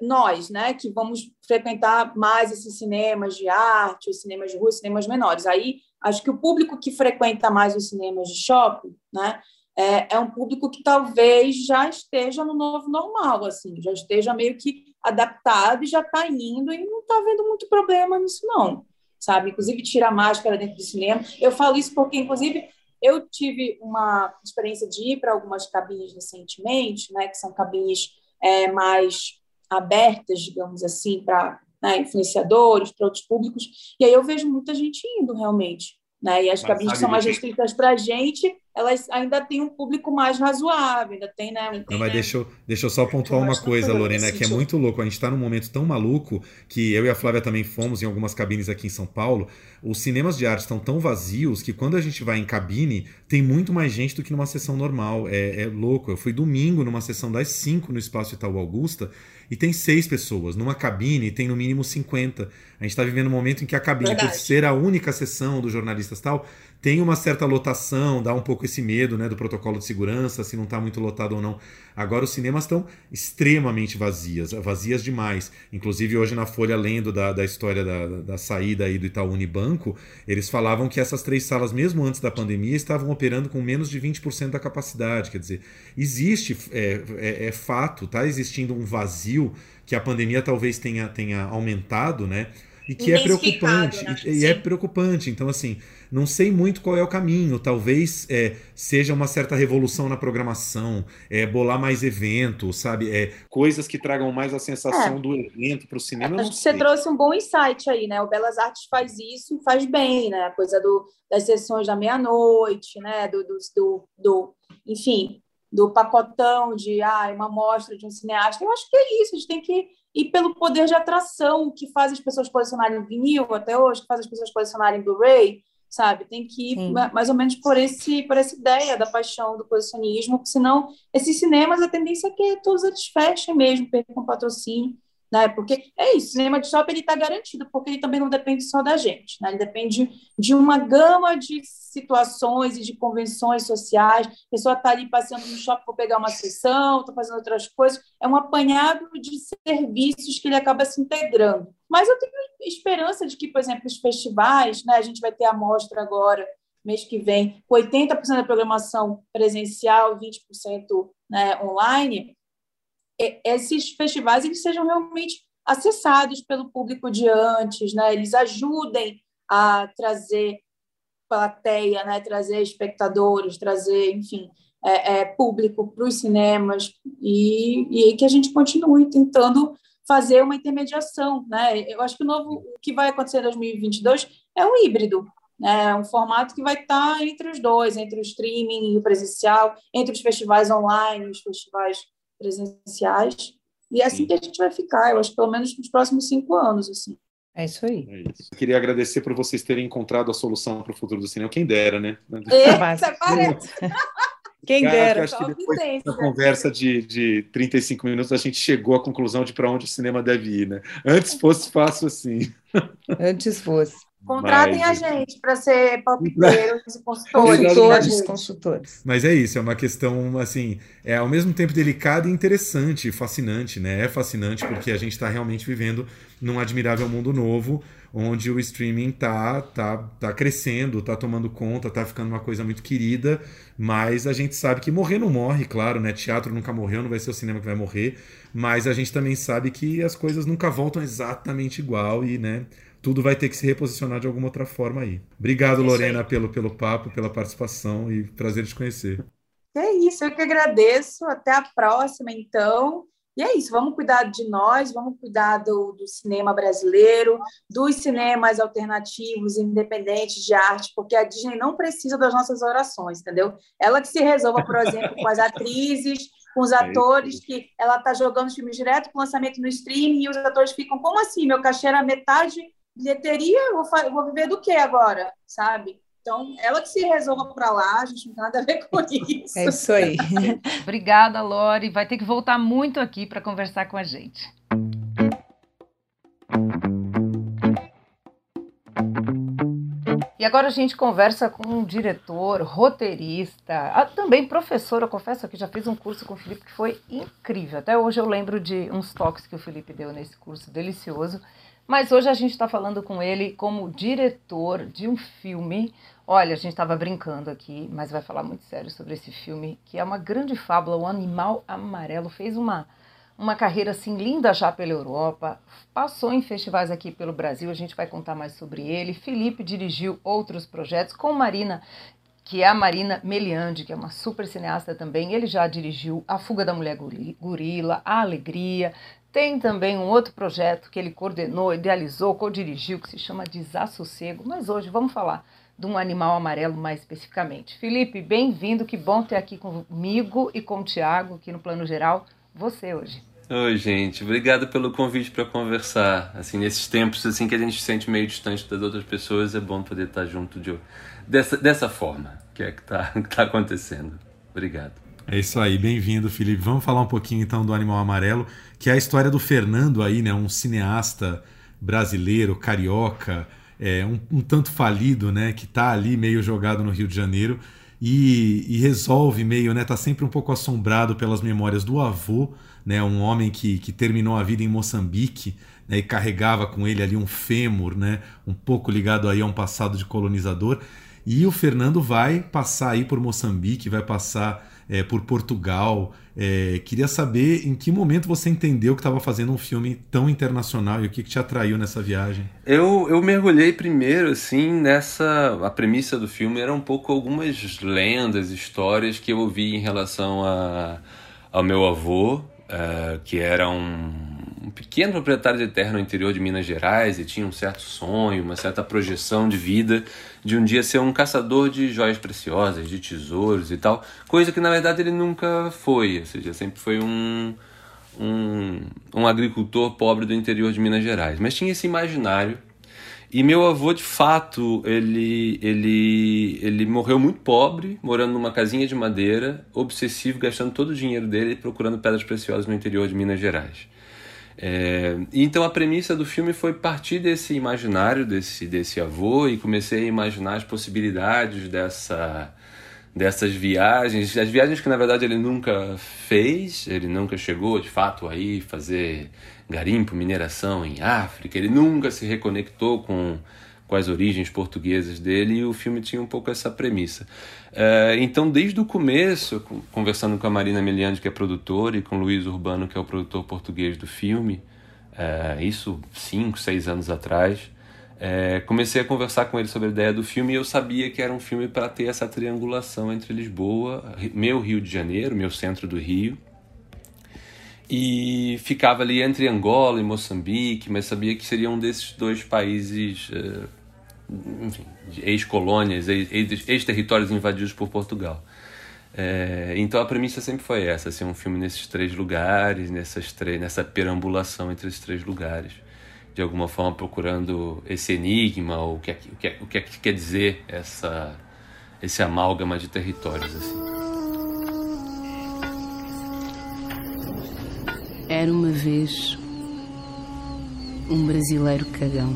nós, né, que vamos frequentar mais esses cinemas de arte, os cinemas de rua, os cinemas menores. Aí, acho que o público que frequenta mais os cinemas de shopping, né, É, é um público que talvez já esteja no novo normal, assim, já esteja meio que adaptado e já está indo e não está vendo muito problema nisso, não, sabe? Inclusive, tira a máscara dentro do cinema. Eu falo isso porque, inclusive, eu tive uma experiência de ir para algumas cabines recentemente, né, que são cabines é, mais abertas, digamos assim, para, né, influenciadores, para outros públicos, e aí eu vejo muita gente indo, realmente, né? E as Mas cabines são mais restritas para a gente... elas ainda têm um público mais razoável, ainda tem, né? Tem, não, mas né? Deixa, eu, deixa eu só pontuar uma coisa, Lorena, que é muito louco. A gente está num momento tão maluco que eu e a Flávia também fomos em algumas cabines aqui em São Paulo. Os cinemas de arte estão tão vazios que quando a gente vai em cabine, tem muito mais gente do que numa sessão normal. É, é louco. Eu fui domingo numa sessão das cinco no Espaço Itaú Augusta e tem seis pessoas. Numa cabine tem no mínimo cinquenta. A gente está vivendo um momento em que a cabine, verdade, por ser a única sessão dos jornalistas tal, tem uma certa lotação, dá um pouco esse medo, né, do protocolo de segurança, se não está muito lotado ou não. Agora os cinemas estão extremamente vazias, vazias demais. Inclusive hoje na Folha, lendo da, da história da, da saída aí do Itaú Unibanco, eles falavam que essas três salas, mesmo antes da pandemia, estavam operando com menos de vinte por cento da capacidade. Quer dizer, existe, é, é, é fato, está existindo um vazio que a pandemia talvez tenha, tenha aumentado, né? E que é preocupante, né? e, e é preocupante. Então, assim, não sei muito qual é o caminho. Talvez é, seja uma certa revolução na programação, é, bolar mais eventos, sabe? É, coisas que tragam mais a sensação é. do evento para o cinema. Acho que você trouxe um bom insight aí, né? O Belas Artes faz isso e faz bem, né? A coisa do, das sessões da meia-noite, né? Do, do, do, do, enfim, do pacotão de ah, uma mostra de um cineasta. Eu acho que é isso, a gente tem que. E pelo poder de atração que faz as pessoas colecionarem vinil até hoje, que faz as pessoas colecionarem Blu-ray, sabe? Tem que ir, sim, mais ou menos por, esse, por essa ideia da paixão do colecionismo, porque senão esses cinemas, a tendência é que todos eles fechem mesmo, percam patrocínio, né? Porque é isso, o cinema de shopping está garantido, porque ele também não depende só da gente, né? Ele depende de uma gama de situações e de convenções sociais, a pessoa está ali passeando no shopping para pegar uma sessão, está fazendo outras coisas, é um apanhado de serviços que ele acaba se integrando. Mas eu tenho esperança de que, por exemplo, os festivais, né, a gente vai ter a mostra agora, mês que vem, com oitenta por cento da programação presencial, vinte por cento, né, online, esses festivais eles sejam realmente acessados pelo público de antes, né, eles ajudem a trazer plateia, né, trazer espectadores, trazer, enfim, é, é, público para os cinemas e, e que a gente continue tentando fazer uma intermediação, né? Eu acho que o novo o que vai acontecer em dois mil e vinte e dois é um híbrido, né? Um formato que vai estar entre os dois, entre o streaming e o presencial, entre os festivais online e os festivais presenciais, e é assim que a gente vai ficar, eu acho, pelo menos nos próximos cinco anos, assim. É isso aí. É isso. Eu queria agradecer por vocês terem encontrado a solução para o futuro do cinema. Quem dera, né? Eita, parece. Quem cara, dera. Eu acho que depois da conversa de, de trinta e cinco minutos, a gente chegou à conclusão de para onde o cinema deve ir, né? Antes fosse fácil assim. Antes fosse. Contratem mas... a gente para ser palpiteiros e consultores. Consultores, consultores. Mas é isso, é uma questão, assim, é ao mesmo tempo delicada e interessante, fascinante, né? É fascinante porque a gente está realmente vivendo num admirável mundo novo, onde o streaming tá, tá, tá crescendo, tá tomando conta, tá ficando uma coisa muito querida, mas a gente sabe que morrer não morre, claro, né? Teatro nunca morreu, não vai ser o cinema que vai morrer, mas a gente também sabe que as coisas nunca voltam exatamente igual e, né? Tudo vai ter que se reposicionar de alguma outra forma aí. Obrigado, Lorena, pelo, pelo papo, pela participação e prazer te conhecer. É isso, eu que agradeço. Até a próxima, então. E é isso, vamos cuidar de nós, vamos cuidar do, do cinema brasileiro, dos cinemas alternativos, independentes de arte, porque a Disney não precisa das nossas orações, entendeu? Ela que se resolva, por exemplo, com as atrizes, com os atores, que ela está jogando os filmes direto com o lançamento no streaming e os atores ficam, como assim? Meu cachê era metade... bilheteria, eu vou, eu vou viver do que agora, sabe? Então, ela que se resolva para lá, a gente não tem nada a ver com isso. É isso aí. Obrigada, Lori. Vai ter que voltar muito aqui para conversar com a gente. E agora a gente conversa com um diretor, roteirista, também professor. Eu confesso que já fiz um curso com o Felipe que foi incrível. Até hoje eu lembro de uns toques que o Felipe deu nesse curso delicioso. Mas hoje a gente está falando com ele como diretor de um filme. Olha, a gente estava brincando aqui, mas vai falar muito sério sobre esse filme, que é uma grande fábula, Um Animal Amarelo. Fez uma, uma carreira assim linda já pela Europa, passou em festivais aqui pelo Brasil, a gente vai contar mais sobre ele. Felipe dirigiu outros projetos com Marina, que é a Marina Meliande, que é uma super cineasta também. Ele já dirigiu A Fuga da Mulher Gorila, A Alegria... Tem também um outro projeto que ele coordenou, idealizou, co-dirigiu, que se chama Desassossego. Mas hoje vamos falar de Um Animal Amarelo mais especificamente. Felipe, bem-vindo, que bom ter aqui comigo e com o Tiago, aqui no Plano Geral, você hoje. Oi, gente, obrigado pelo convite para conversar. Assim, nesses tempos assim, que a gente se sente meio distante das outras pessoas, é bom poder estar junto de... dessa, dessa forma que é que está tá acontecendo. Obrigado. É isso aí, bem-vindo, Felipe. Vamos falar um pouquinho então do Animal Amarelo, que é a história do Fernando aí, né? Um cineasta brasileiro, carioca, é, um, um tanto falido, né? Que tá ali meio jogado no Rio de Janeiro e, e resolve meio, né? Tá sempre um pouco assombrado pelas memórias do avô, né? Um homem que, que terminou a vida em Moçambique, né? E carregava com ele ali um fêmur, né? Um pouco ligado aí a um passado de colonizador. E o Fernando vai passar aí por Moçambique, vai passar é, por Portugal. É, queria saber em que momento você entendeu que estava fazendo um filme tão internacional e o que, que te atraiu nessa viagem? Eu, eu mergulhei primeiro, assim, nessa... A premissa do filme era um pouco algumas lendas, histórias que eu ouvi em relação a, ao meu avô, uh, que era um... um pequeno proprietário de terra no interior de Minas Gerais e tinha um certo sonho, uma certa projeção de vida de um dia ser um caçador de joias preciosas, de tesouros e tal, coisa que na verdade ele nunca foi, ou seja, sempre foi um, um, um agricultor pobre do interior de Minas Gerais, mas tinha esse imaginário. E meu avô, de fato, ele, ele, ele morreu muito pobre, morando numa casinha de madeira, obsessivo, gastando todo o dinheiro dele procurando pedras preciosas no interior de Minas Gerais. É, então a premissa do filme foi partir desse imaginário desse, desse avô e comecei a imaginar as possibilidades dessa, dessas viagens, as viagens que na verdade ele nunca fez, ele nunca chegou de fato a ir fazer garimpo, mineração em África, ele nunca se reconectou com, com as origens portuguesas dele e o filme tinha um pouco essa premissa. É, então desde o começo, conversando com a Marina Meliande, que é produtora, e com o Luiz Urbano, que é o produtor português do filme, é, isso cinco, seis anos atrás, é, comecei a conversar com ele sobre a ideia do filme e eu sabia que era um filme para ter essa triangulação entre Lisboa, meu Rio de Janeiro, meu centro do Rio, e ficava ali entre Angola e Moçambique, mas sabia que seria um desses dois países, enfim, ex-colônias, ex-territórios invadidos por Portugal. É, então a premissa sempre foi essa, assim, um filme nesses três lugares, nessas três, nessa perambulação entre esses três lugares, de alguma forma procurando esse enigma, ou o que é, o que é, o que é que quer dizer essa, esse amálgama de territórios, assim. Era uma vez um brasileiro cagão.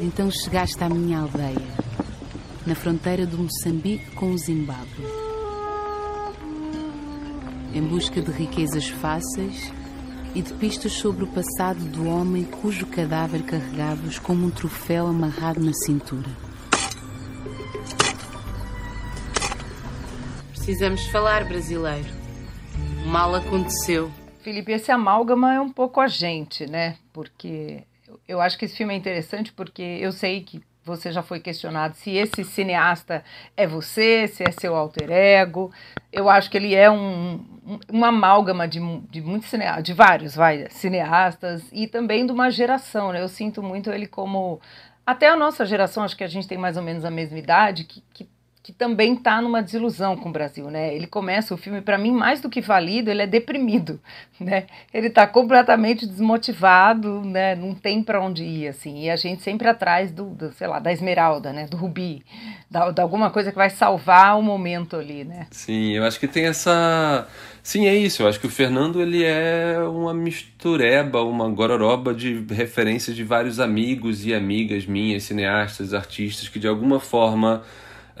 Então chegaste à minha aldeia, na fronteira do Moçambique com o Zimbábue, em busca de riquezas fáceis e de pistas sobre o passado do homem cujo cadáver carregavas como um troféu amarrado na cintura. Precisamos falar, brasileiro. O mal aconteceu. Felipe, esse amálgama é um pouco a gente, né? Porque eu acho que esse filme é interessante porque eu sei que você já foi questionado se esse cineasta é você, se é seu alter ego. Eu acho que ele é um, um, um amálgama de, de muitos cineastas, de vários vai, cineastas e também de uma geração, né? Eu sinto muito ele como... Até a nossa geração, acho que a gente tem mais ou menos a mesma idade, que... que que também está numa desilusão com o Brasil, né? Ele começa o filme, para mim, mais do que valido, ele é deprimido, né? Ele está completamente desmotivado, né? Não tem para onde ir, assim. E a gente sempre atrás do, do sei lá, da esmeralda, né? Do rubi, da, da alguma coisa que vai salvar o momento ali, né? Sim, eu acho que tem essa... Sim, é isso. Eu acho que o Fernando, ele é uma mistureba, uma gororoba de referências de vários amigos e amigas minhas, cineastas, artistas, que de alguma forma...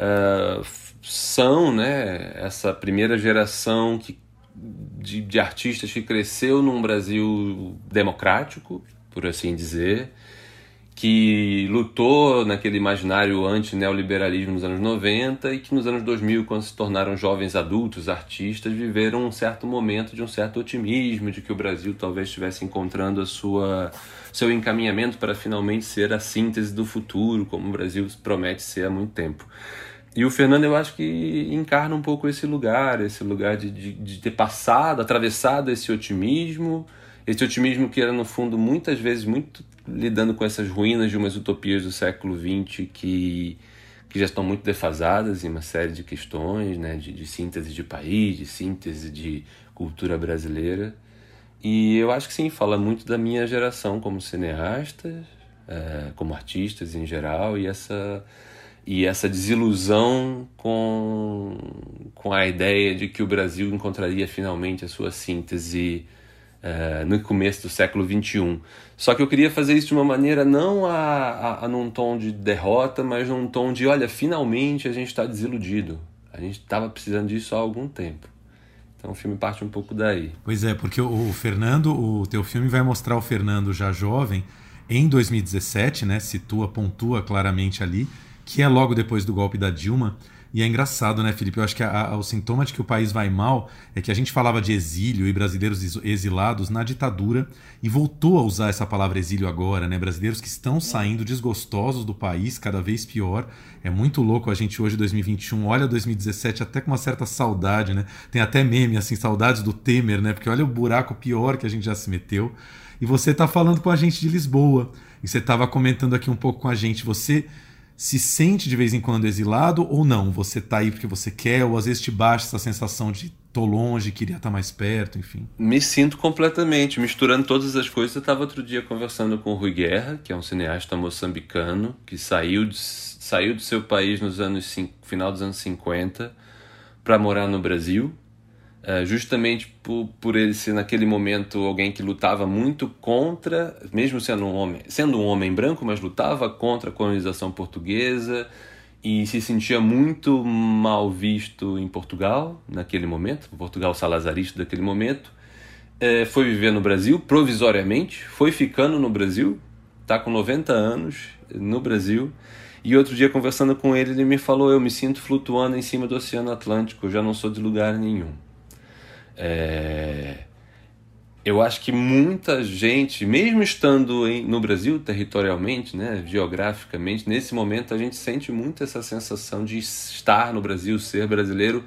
Uh, são, né, essa primeira geração que, de, de artistas que cresceu num Brasil democrático, por assim dizer, que lutou naquele imaginário anti-neoliberalismo nos anos noventa e que nos anos dois mil, quando se tornaram jovens adultos, artistas, viveram um certo momento de um certo otimismo, de que o Brasil talvez estivesse encontrando a sua, seu encaminhamento para finalmente ser a síntese do futuro, como o Brasil promete ser há muito tempo. E o Fernando, eu acho que encarna um pouco esse lugar, esse lugar de, de, de ter passado, atravessado esse otimismo, esse otimismo que era, no fundo, muitas vezes muito lidando com essas ruínas de umas utopias do século vinte que, que já estão muito defasadas em uma série de questões, né, de, de síntese de país, de síntese de cultura brasileira. E eu acho que sim, fala muito da minha geração como cineastas, é, como artistas em geral, e essa, e essa desilusão com, com a ideia de que o Brasil encontraria finalmente a sua síntese é, no começo do século vinte e um. Só que eu queria fazer isso de uma maneira não a, a, a num tom de derrota, mas num tom de, olha, finalmente a gente está desiludido. A gente estava precisando disso há algum tempo. Então o filme parte um pouco daí. Pois é, porque o Fernando, o teu filme vai mostrar o Fernando já jovem em dois mil e dezessete, né? Situa, pontua claramente ali, que é logo depois do golpe da Dilma. E é engraçado, né, Felipe? Eu acho que a, a, o sintoma de que o país vai mal é que a gente falava de exílio e brasileiros exilados na ditadura e voltou a usar essa palavra exílio agora, né? Brasileiros que estão saindo desgostosos do país, cada vez pior. É muito louco a gente hoje, dois mil e vinte e um, olha dois mil e dezessete até com uma certa saudade, né? Tem até meme, assim, saudades do Temer, né? Porque olha o buraco pior que a gente já se meteu. E você tá falando com a gente de Lisboa. E você tava comentando aqui um pouco com a gente. Você se sente de vez em quando exilado ou não? Você tá aí porque você quer, ou às vezes te baixa essa sensação de tô longe, queria estar mais perto, enfim? Me sinto completamente, misturando todas as coisas. Eu estava outro dia conversando com o Rui Guerra, que é um cineasta moçambicano, que saiu, de, saiu do seu país nos anos, final dos anos cinquenta para morar no Brasil, justamente por, por ele ser naquele momento alguém que lutava muito contra, mesmo sendo um homem, sendo um homem branco, mas lutava contra a colonização portuguesa e se sentia muito mal visto em Portugal naquele momento, Portugal salazarista daquele momento. É, foi viver no Brasil provisoriamente, foi ficando no Brasil, está com noventa anos no Brasil. E outro dia, conversando com ele, ele me falou: eu me sinto flutuando em cima do Oceano Atlântico, eu já não sou de lugar nenhum. É, eu acho que muita gente, mesmo estando em, no Brasil territorialmente, né, geograficamente, nesse momento a gente sente muito essa sensação de estar no Brasil, ser brasileiro,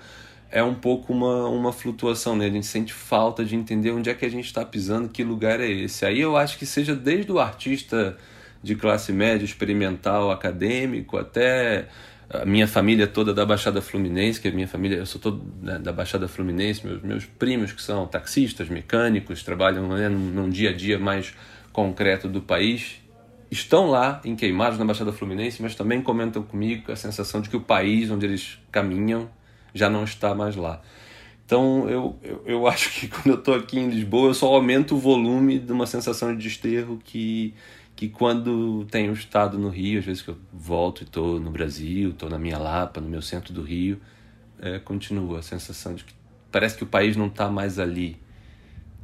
é um pouco uma, uma flutuação, né? A gente sente falta de entender onde é que a gente está pisando, que lugar é esse. Aí eu acho que seja desde o artista de classe média, experimental, acadêmico, até a minha família toda da Baixada Fluminense, que a minha família, eu sou todo né, da Baixada Fluminense, meus, meus primos que são taxistas, mecânicos, trabalham né, num, num dia a dia mais concreto do país, estão lá em Queimados, na Baixada Fluminense, mas também comentam comigo a sensação de que o país onde eles caminham já não está mais lá. Então eu, eu, eu acho que quando eu estou aqui em Lisboa, eu só aumento o volume de uma sensação de desterro que... que quando tenho estado no Rio, às vezes que eu volto e estou no Brasil, estou na minha Lapa, no meu centro do Rio, é, continua a sensação de que parece que o país não está mais ali,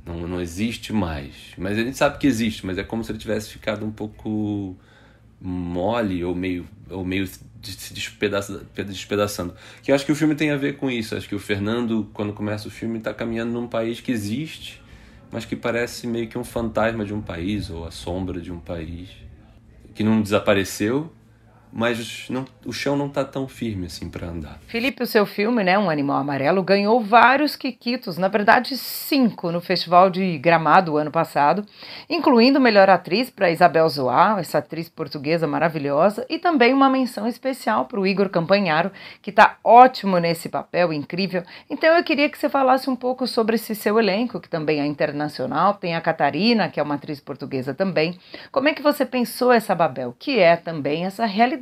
não, não existe mais. Mas a gente sabe que existe, mas é como se ele tivesse ficado um pouco mole ou meio, ou meio se despedaça, despedaçando. Que eu acho que o filme tem a ver com isso, acho que o Fernando, quando começa o filme, está caminhando num país que existe, mas que parece meio que um fantasma de um país, ou a sombra de um país, que não desapareceu, mas não, o chão não está tão firme assim para andar. Felipe, o seu filme, né, Um Animal Amarelo, ganhou vários quiquitos, na verdade cinco, no Festival de Gramado ano passado, incluindo melhor atriz para Isabél Zuaa, essa atriz portuguesa maravilhosa, e também uma menção especial para o Igor Campanharo, que está ótimo nesse papel, incrível. Então eu queria que você falasse um pouco sobre esse seu elenco, que também é internacional, tem a Catarina, que é uma atriz portuguesa também. Como é que você pensou essa Babel, que é também essa realidade?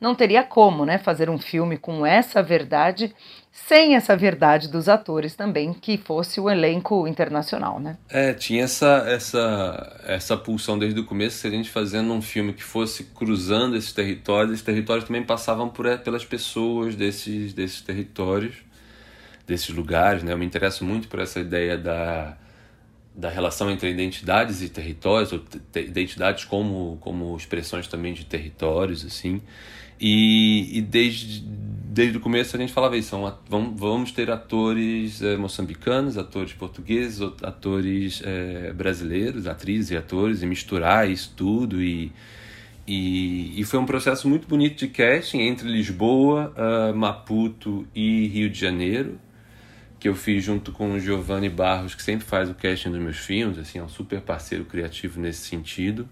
Não teria como, né, fazer um filme com essa verdade, sem essa verdade dos atores também, que fosse o elenco internacional, né? É, tinha essa, essa, essa pulsão desde o começo, se a gente fazendo um filme que fosse cruzando esses territórios, esses territórios também passavam por, pelas pessoas desses, desses territórios, desses lugares, né? Eu me interesso muito por essa ideia da... da relação entre identidades e territórios, ou te- identidades como, como expressões também de territórios, assim. E, e desde, desde o começo a gente falava isso, vamos, vamos ter atores é, moçambicanos, atores portugueses, atores é, brasileiros, atrizes e atores, e misturar isso tudo. E, e, e foi um processo muito bonito de casting entre Lisboa, uh, Maputo e Rio de Janeiro, que eu fiz junto com o Giovanni Barros, que sempre faz o casting dos meus filmes, assim, é um super parceiro criativo nesse sentido.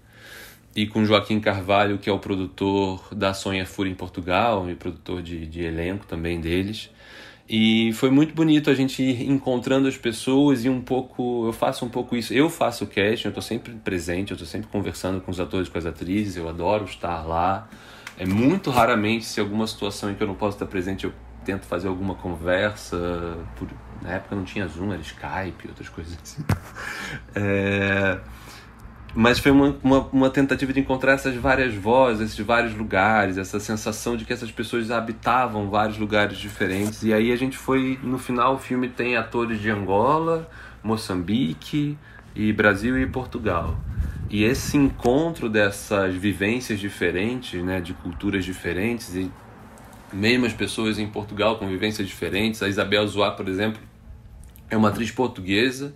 e com Joaquim Carvalho, que é o produtor da Sonha Fúria em Portugal e produtor de, de elenco também deles. E foi muito bonito a gente ir encontrando as pessoas e um pouco... Eu faço um pouco isso. Eu faço o casting, eu estou sempre presente, eu estou sempre conversando com os atores, com as atrizes, eu adoro estar lá. É muito raramente, se alguma situação em que eu não posso estar presente, eu tento fazer alguma conversa. Por... Na época não tinha Zoom, era Skype, outras coisas assim. É... Mas foi uma, uma, uma tentativa de encontrar essas várias vozes, esses vários lugares, essa sensação de que essas pessoas habitavam vários lugares diferentes. E aí a gente foi... No final, o filme tem atores de Angola, Moçambique, e Brasil e Portugal. E esse encontro dessas vivências diferentes, né, de culturas diferentes, e mesmas pessoas em Portugal com vivências diferentes. A Isabél Zuaa, por exemplo, é uma atriz portuguesa,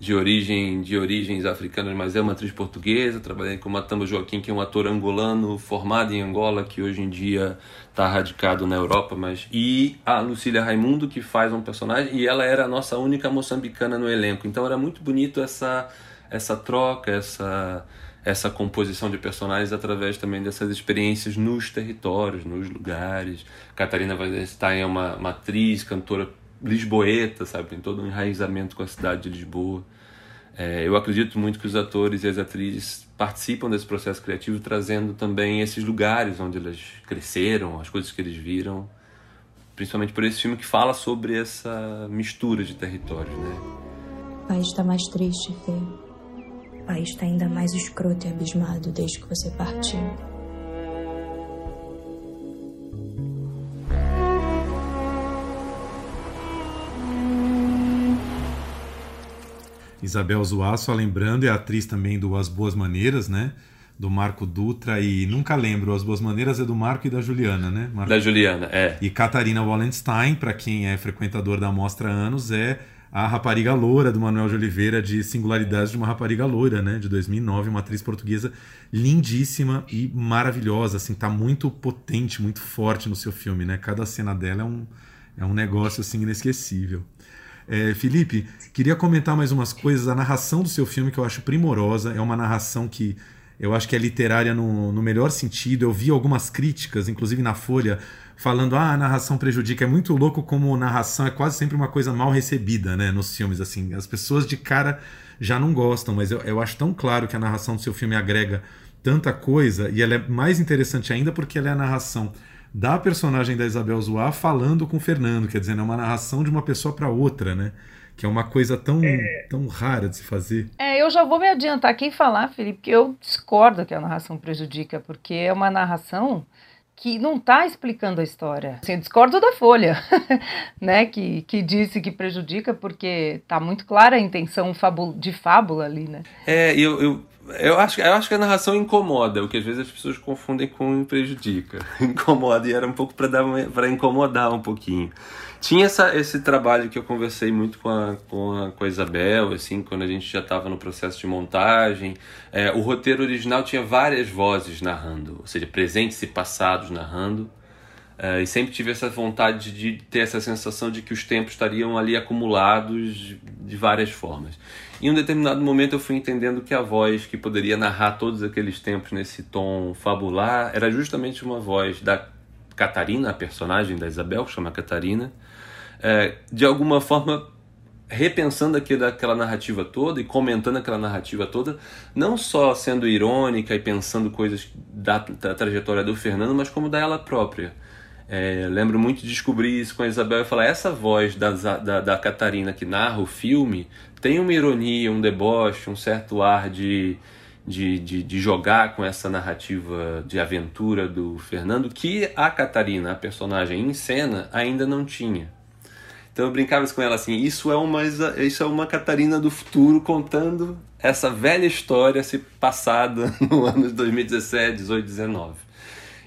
de, origem, de origens africanas, mas é uma atriz portuguesa. Trabalhei com o Matamba Joaquim, que é um ator angolano formado em Angola, que hoje em dia está radicado na Europa. Mas... E a Lucília Raimundo, que faz um personagem, e ela era a nossa única moçambicana no elenco. Então era muito bonito essa, essa troca, essa, essa composição de personagens através também dessas experiências nos territórios, nos lugares. Catarina Wallenstein é uma, uma atriz, cantora lisboeta, sabe? Tem todo um enraizamento com a cidade de Lisboa. É, eu acredito muito que os atores e as atrizes participam desse processo criativo, trazendo também esses lugares onde elas cresceram, as coisas que eles viram, principalmente por esse filme que fala sobre essa mistura de territórios, né? O país está mais triste, Fê. O país está ainda mais escroto e abismado desde que você partiu. Isabél Zuaa, só lembrando, é atriz também do As Boas Maneiras, né? Do Marco Dutra e... Nunca lembro, As Boas Maneiras é do Marco e da Juliana, né? Marco... Da Juliana, é. E Catarina Wallenstein, para quem é frequentador da Mostra há anos, é a Rapariga Loura, do Manuel de Oliveira, de Singularidades de uma Rapariga Loura, né? De dois mil e nove, uma atriz portuguesa lindíssima e maravilhosa, assim, tá muito potente, muito forte no seu filme, né? Cada cena dela é um, é um negócio, assim, inesquecível. É, Felipe, queria comentar mais umas coisas. A narração do seu filme, que eu acho primorosa, é uma narração que eu acho que é literária no, no melhor sentido. Eu vi algumas críticas, inclusive na Folha, falando: ah, a narração prejudica. É muito louco como narração é quase sempre uma coisa mal recebida, né, nos filmes. Assim, as pessoas de cara já não gostam, mas eu, eu acho tão claro que a narração do seu filme agrega tanta coisa, e ela é mais interessante ainda porque ela é a narração da personagem da Isabél Zuaa falando com o Fernando, quer dizer, é, né, uma narração de uma pessoa para outra, né? Que é uma coisa tão, é... tão rara de se fazer. É, eu já vou me adiantar aqui e falar, Felipe, que eu discordo que a narração prejudica, porque é uma narração que não está explicando a história. Assim, eu discordo da Folha, né? Que, que disse que prejudica, porque está muito clara a intenção fábula, de fábula ali, né? É, eu... eu... Eu acho, eu acho que a narração incomoda, o que às vezes as pessoas confundem com prejudica. Incomoda, e era um pouco para dar para incomodar um pouquinho. Tinha essa, esse trabalho que eu conversei muito com a, com a, com a Isabél, assim, quando a gente já estava no processo de montagem. É, o roteiro original tinha várias vozes narrando, ou seja, presentes e passados narrando. É, e sempre tive essa vontade de ter essa sensação de que os tempos estariam ali acumulados de várias formas. Em um determinado momento eu fui entendendo que a voz que poderia narrar todos aqueles tempos nesse tom fabular era justamente uma voz da Catarina, a personagem da Isabél, que chama Catarina, é, de alguma forma repensando aquela, aquela narrativa toda e comentando aquela narrativa toda, não só sendo irônica e pensando coisas da, da trajetória do Fernando, mas como da ela própria. É, lembro muito de descobrir isso com a Isabél e falar: essa voz da, da, da Catarina que narra o filme tem uma ironia, um deboche, um certo ar de, de, de, de jogar com essa narrativa de aventura do Fernando que a Catarina, a personagem em cena, ainda não tinha. Então eu brincava com ela assim: isso é uma, isso é uma Catarina do futuro contando essa velha história se passada no ano de dois mil e dezessete, dezoito, dezenove.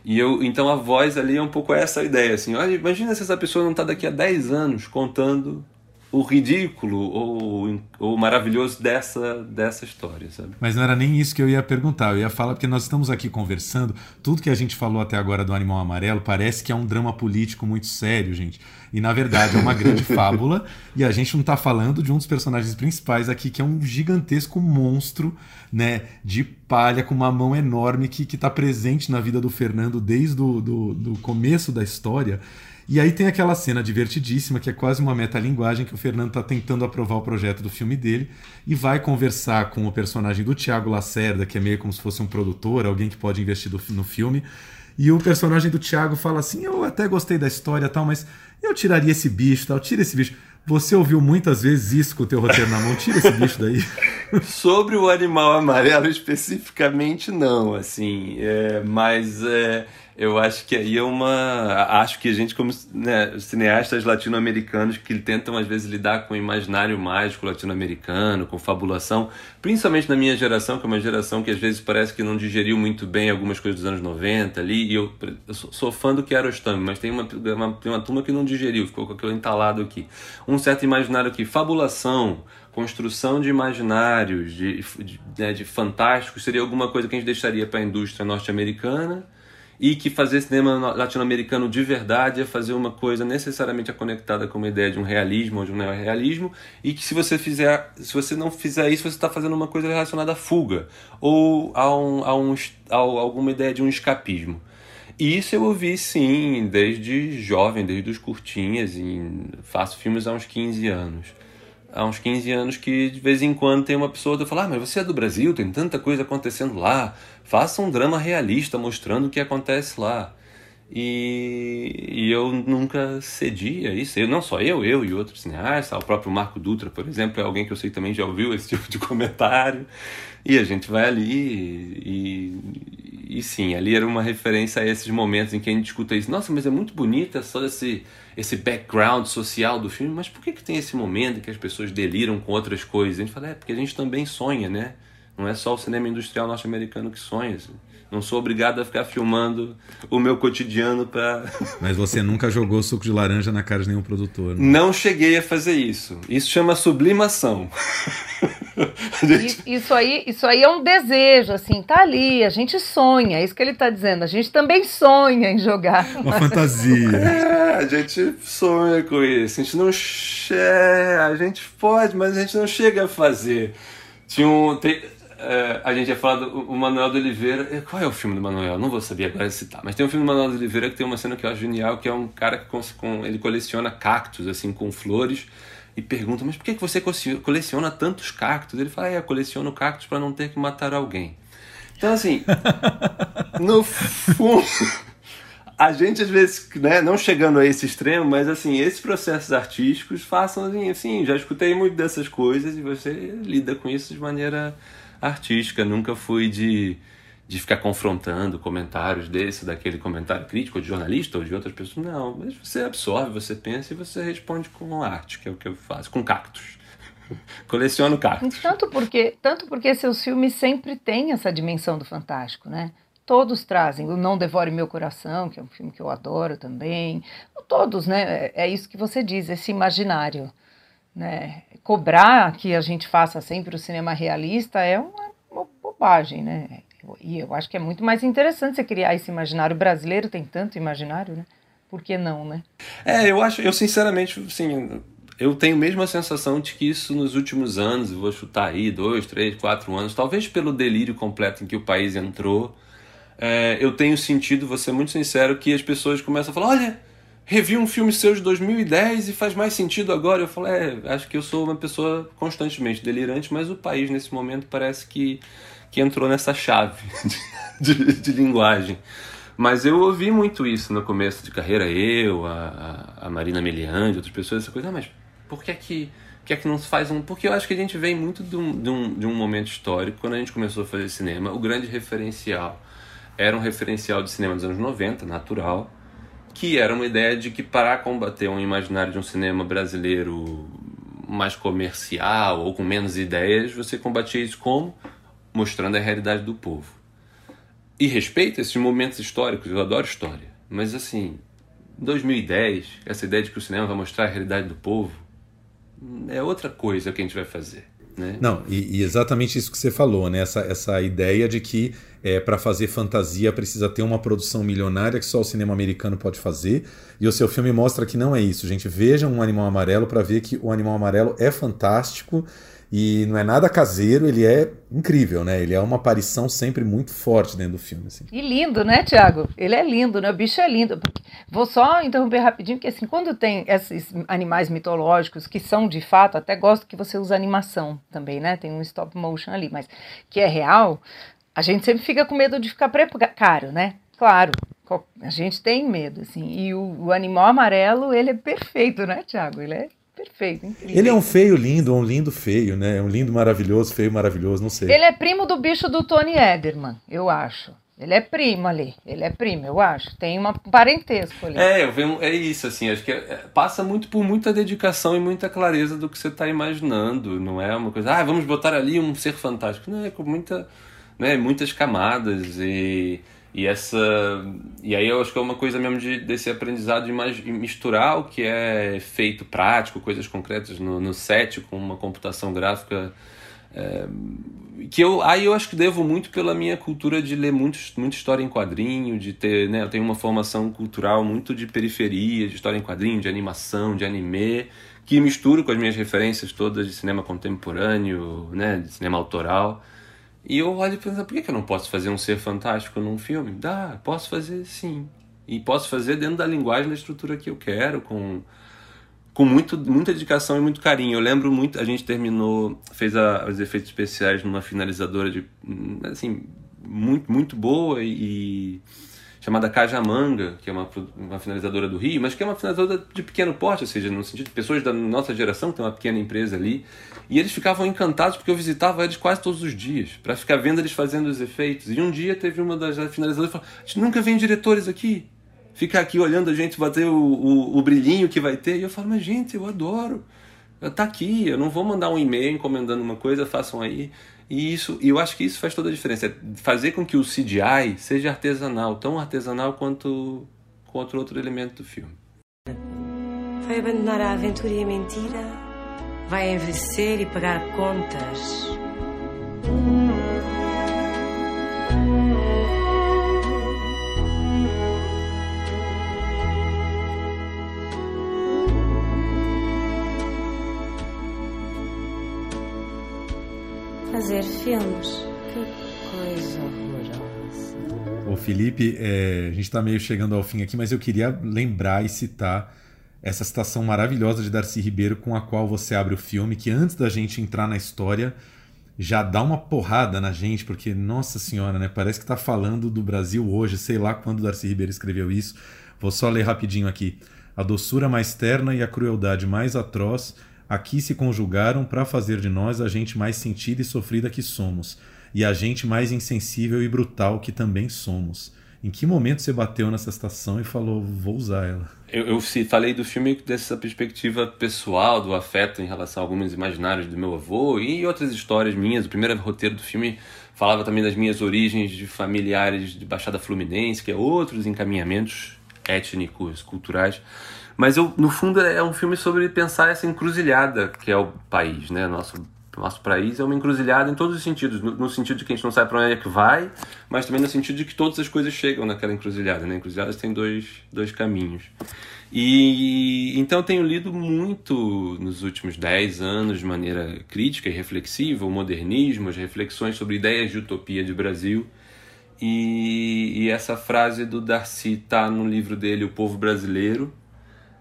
E eu, então a voz ali é um pouco essa ideia, assim: olha, imagina se essa pessoa não está daqui a dez anos contando o ridículo ou o maravilhoso dessa, dessa história, sabe? Mas não era nem isso que eu ia perguntar. Eu ia falar, porque nós estamos aqui conversando, tudo que a gente falou até agora do Animal Amarelo parece que é um drama político muito sério, gente. E, na verdade, é uma grande fábula. E a gente não está falando de um dos personagens principais aqui, que é um gigantesco monstro, né, de palha, com uma mão enorme, que está presente na vida do Fernando desde o do, do começo da história. E aí tem aquela cena divertidíssima, que é quase uma metalinguagem, que o Fernando está tentando aprovar o projeto do filme dele e vai conversar com o personagem do Tiago Lacerda, que é meio como se fosse um produtor, alguém que pode investir no filme. E o personagem do Tiago fala assim, eu até gostei da história e tal, mas eu tiraria esse bicho, tal, tira esse bicho. Você ouviu muitas vezes isso com o teu roteiro na mão? Tira esse bicho daí. Sobre o Animal Amarelo especificamente não, assim, é, mas é, eu acho que aí é uma... Acho que a gente, como, né, cineastas latino-americanos que tentam às vezes lidar com o imaginário mágico latino-americano, com fabulação, principalmente na minha geração, que é uma geração que às vezes parece que não digeriu muito bem algumas coisas dos anos noventa ali, e eu, eu sou fã do Kiarostami, mas tem uma, uma, tem uma turma que não digeriu, ficou com aquilo entalado aqui. Um certo imaginário que fabulação, construção de imaginários, de, de, né, de fantásticos, seria alguma coisa que a gente deixaria para a indústria norte-americana, e que fazer cinema latino-americano de verdade é fazer uma coisa necessariamente conectada com uma ideia de um realismo ou de um neorrealismo, e que se você fizer, se você não fizer isso, você está fazendo uma coisa relacionada à fuga, ou a, um, a, um, a alguma ideia de um escapismo. E isso eu ouvi, sim, desde jovem, desde os curtinhas, e faço filmes há uns quinze anos. Há uns quinze anos que de vez em quando tem uma pessoa que fala, ah, mas você é do Brasil, tem tanta coisa acontecendo lá, faça um drama realista mostrando o que acontece lá. E, e eu nunca cedi a isso, eu, não só eu, eu e outros cineastas, o próprio Marco Dutra, por exemplo, é alguém que eu sei também já ouviu esse tipo de comentário, e a gente vai ali e... E sim, ali era uma referência a esses momentos em que a gente escuta isso. Nossa, mas é muito bonita só esse, esse background social do filme, mas por que, que tem esse momento em que as pessoas deliram com outras coisas? A gente fala, é, porque a gente também sonha, né? Não é só o cinema industrial norte-americano que sonha. Assim. Não sou obrigado a ficar filmando o meu cotidiano para... Mas você nunca jogou suco de laranja na cara de nenhum produtor, né? Não cheguei a fazer isso. Isso chama sublimação. Gente... Isso aí, isso aí é um desejo, assim, tá ali, a gente sonha, é isso que ele tá dizendo, a gente também sonha em jogar. Uma fantasia. É, a gente sonha com isso, a gente não che... a gente pode, mas a gente não chega a fazer. Tinha um... Tem... É, a gente ia falar do o Manuel de Oliveira. Qual é o filme do Manuel? Não vou saber agora citar, mas tem um filme do Manuel de Oliveira que tem uma cena que eu acho genial, que é um cara que com, com, ele coleciona cactos, assim, com flores, e pergunta, mas por que, que você coleciona tantos cactos? Ele fala, é, eu coleciono cactos para não ter que matar alguém. Então, assim, no fundo, a gente às vezes, né, não chegando a esse extremo, mas assim, esses processos artísticos façam assim, assim, já escutei muito dessas coisas e você lida com isso de maneira... artística, nunca fui de, de ficar confrontando comentários desse, daquele comentário crítico, ou de jornalista, ou de outras pessoas, não, mas você absorve, você pensa e você responde com arte, que é o que eu faço, com cactos, coleciono cactos. Tanto porque, tanto porque seus filmes sempre têm essa dimensão do fantástico, né? Todos trazem, o Não Devore Meu Coração, que é um filme que eu adoro também, todos, né, é isso que você diz, esse imaginário, né? Cobrar que a gente faça sempre o cinema realista é uma, uma bobagem, né? E eu acho que é muito mais interessante você criar esse imaginário brasileiro, tem tanto imaginário, né? Por que não, né? É, eu acho, eu sinceramente, assim, eu tenho mesmo a sensação de que isso nos últimos anos, vou chutar aí, dois, três, quatro anos, talvez pelo delírio completo em que o país entrou, é, eu tenho sentido, vou ser muito sincero, que as pessoas começam a falar, olha... revi um filme seu de dois mil e dez e faz mais sentido agora. Eu falo, é, acho que eu sou uma pessoa constantemente delirante, mas o país nesse momento parece que, que entrou nessa chave de, de, de linguagem. Mas eu ouvi muito isso no começo de carreira, eu, a, a Marina Meliande, outras pessoas, essa coisa, ah, mas por que é que, que, é que não se faz um... Porque eu acho que a gente vem muito de um, de, um, de um momento histórico, quando a gente começou a fazer cinema, o grande referencial era um referencial de cinema dos anos noventa, natural, que era uma ideia de que para combater um imaginário de um cinema brasileiro mais comercial ou com menos ideias, você combatia isso como? Mostrando a realidade do povo. E respeito esses momentos históricos, eu adoro história, mas assim, dois mil e dez, essa ideia de que o cinema vai mostrar a realidade do povo, é outra coisa que a gente vai fazer. Né? Não, e, e exatamente isso que você falou, né? Essa, essa ideia de que é, para fazer fantasia precisa ter uma produção milionária que só o cinema americano pode fazer, e o seu filme mostra que não é isso, gente. Vejam Um Animal Amarelo para ver que O Animal Amarelo é fantástico e não é nada caseiro, ele é incrível, né? Ele é uma aparição sempre muito forte dentro do filme. Assim. E lindo, né, Tiago? Ele é lindo, né? O bicho é lindo. Vou só interromper rapidinho, porque assim, quando tem esses animais mitológicos que são de fato, até gosto que você usa animação também, né? Tem um stop motion ali, mas que é real, a gente sempre fica com medo de ficar precário, né? Claro, a gente tem medo, assim. E o, o Animal Amarelo, ele é perfeito, né, Tiago? Ele é... perfeito, incrível. Ele é um feio lindo, um lindo feio, né? Um lindo maravilhoso, feio maravilhoso, não sei. Ele é primo do bicho do Tony Ederman, eu acho. Ele é primo ali, ele é primo, eu acho. Tem uma parentesco ali. É, eu venho, é isso, assim, acho que é, passa muito por muita dedicação e muita clareza do que você está imaginando, não é uma coisa, ah, vamos botar ali um ser fantástico. Não, é com muita, né, muitas camadas e... E, essa, e aí eu acho que é uma coisa mesmo de, desse aprendizado de mais, misturar o que é feito prático, coisas concretas no, no set com uma computação gráfica, é, que eu, aí eu acho que devo muito pela minha cultura de ler muito, muita história em quadrinho, de ter, né, eu tenho uma formação cultural muito de periferia, de história em quadrinho, de animação, de anime, que misturo com as minhas referências todas de cinema contemporâneo, né, de cinema autoral. E eu olho e penso, por que eu não posso fazer um ser fantástico num filme? Dá, posso fazer sim. E posso fazer dentro da linguagem, da estrutura que eu quero, com, com muito, muita dedicação e muito carinho. Eu lembro muito, a gente terminou, fez a, os efeitos especiais numa finalizadora de, assim, muito, muito boa, e, chamada Cajamanga, que é uma, uma finalizadora do Rio, mas que é uma finalizadora de pequeno porte, ou seja, no sentido de pessoas da nossa geração, que tem uma pequena empresa ali, e eles ficavam encantados porque eu visitava eles quase todos os dias, para ficar vendo eles fazendo os efeitos. E um dia teve uma das finalizadoras e falou, a gente nunca vem diretores aqui, ficar aqui olhando a gente bater o, o, o brilhinho que vai ter. E eu falo, mas gente, eu adoro, tá aqui, eu não vou mandar um e-mail encomendando uma coisa, façam aí. E isso, eu acho que isso faz toda a diferença, é fazer com que o C G I seja artesanal, tão artesanal quanto, quanto outro elemento do filme. Vai abandonar a aventura e a mentira, vai envelhecer e pagar contas. Fazer filmes, que coisa horrorosa. Ô Felipe, é, a gente está meio chegando ao fim aqui, mas eu queria lembrar e citar essa citação maravilhosa de Darcy Ribeiro com a qual você abre o filme, que antes da gente entrar na história já dá uma porrada na gente, porque, nossa senhora, né, parece que está falando do Brasil hoje, sei lá quando Darcy Ribeiro escreveu isso. Vou só ler rapidinho aqui. A doçura mais terna e a crueldade mais atroz aqui se conjugaram para fazer de nós a gente mais sentida e sofrida que somos, e a gente mais insensível e brutal que também somos. Em que momento você bateu nessa citação e falou, vou usar ela? Eu, eu falei do filme dessa perspectiva pessoal, do afeto em relação a alguns imaginários do meu avô e outras histórias minhas. O primeiro roteiro do filme falava também das minhas origens de familiares de Baixada Fluminense, que é outros encaminhamentos étnicos, culturais. Mas, eu, no fundo, é um filme sobre pensar essa encruzilhada que é o país, né? Nosso, nosso país é uma encruzilhada em todos os sentidos. No, no sentido de que a gente não sabe para onde é que vai, mas também no sentido de que todas as coisas chegam naquela encruzilhada, né? Encruzilhadas tem dois, dois caminhos. E, então, eu tenho lido muito, nos últimos dez anos, de maneira crítica e reflexiva, o modernismo, as reflexões sobre ideias de utopia de Brasil. E, e essa frase do Darcy está no livro dele, O Povo Brasileiro,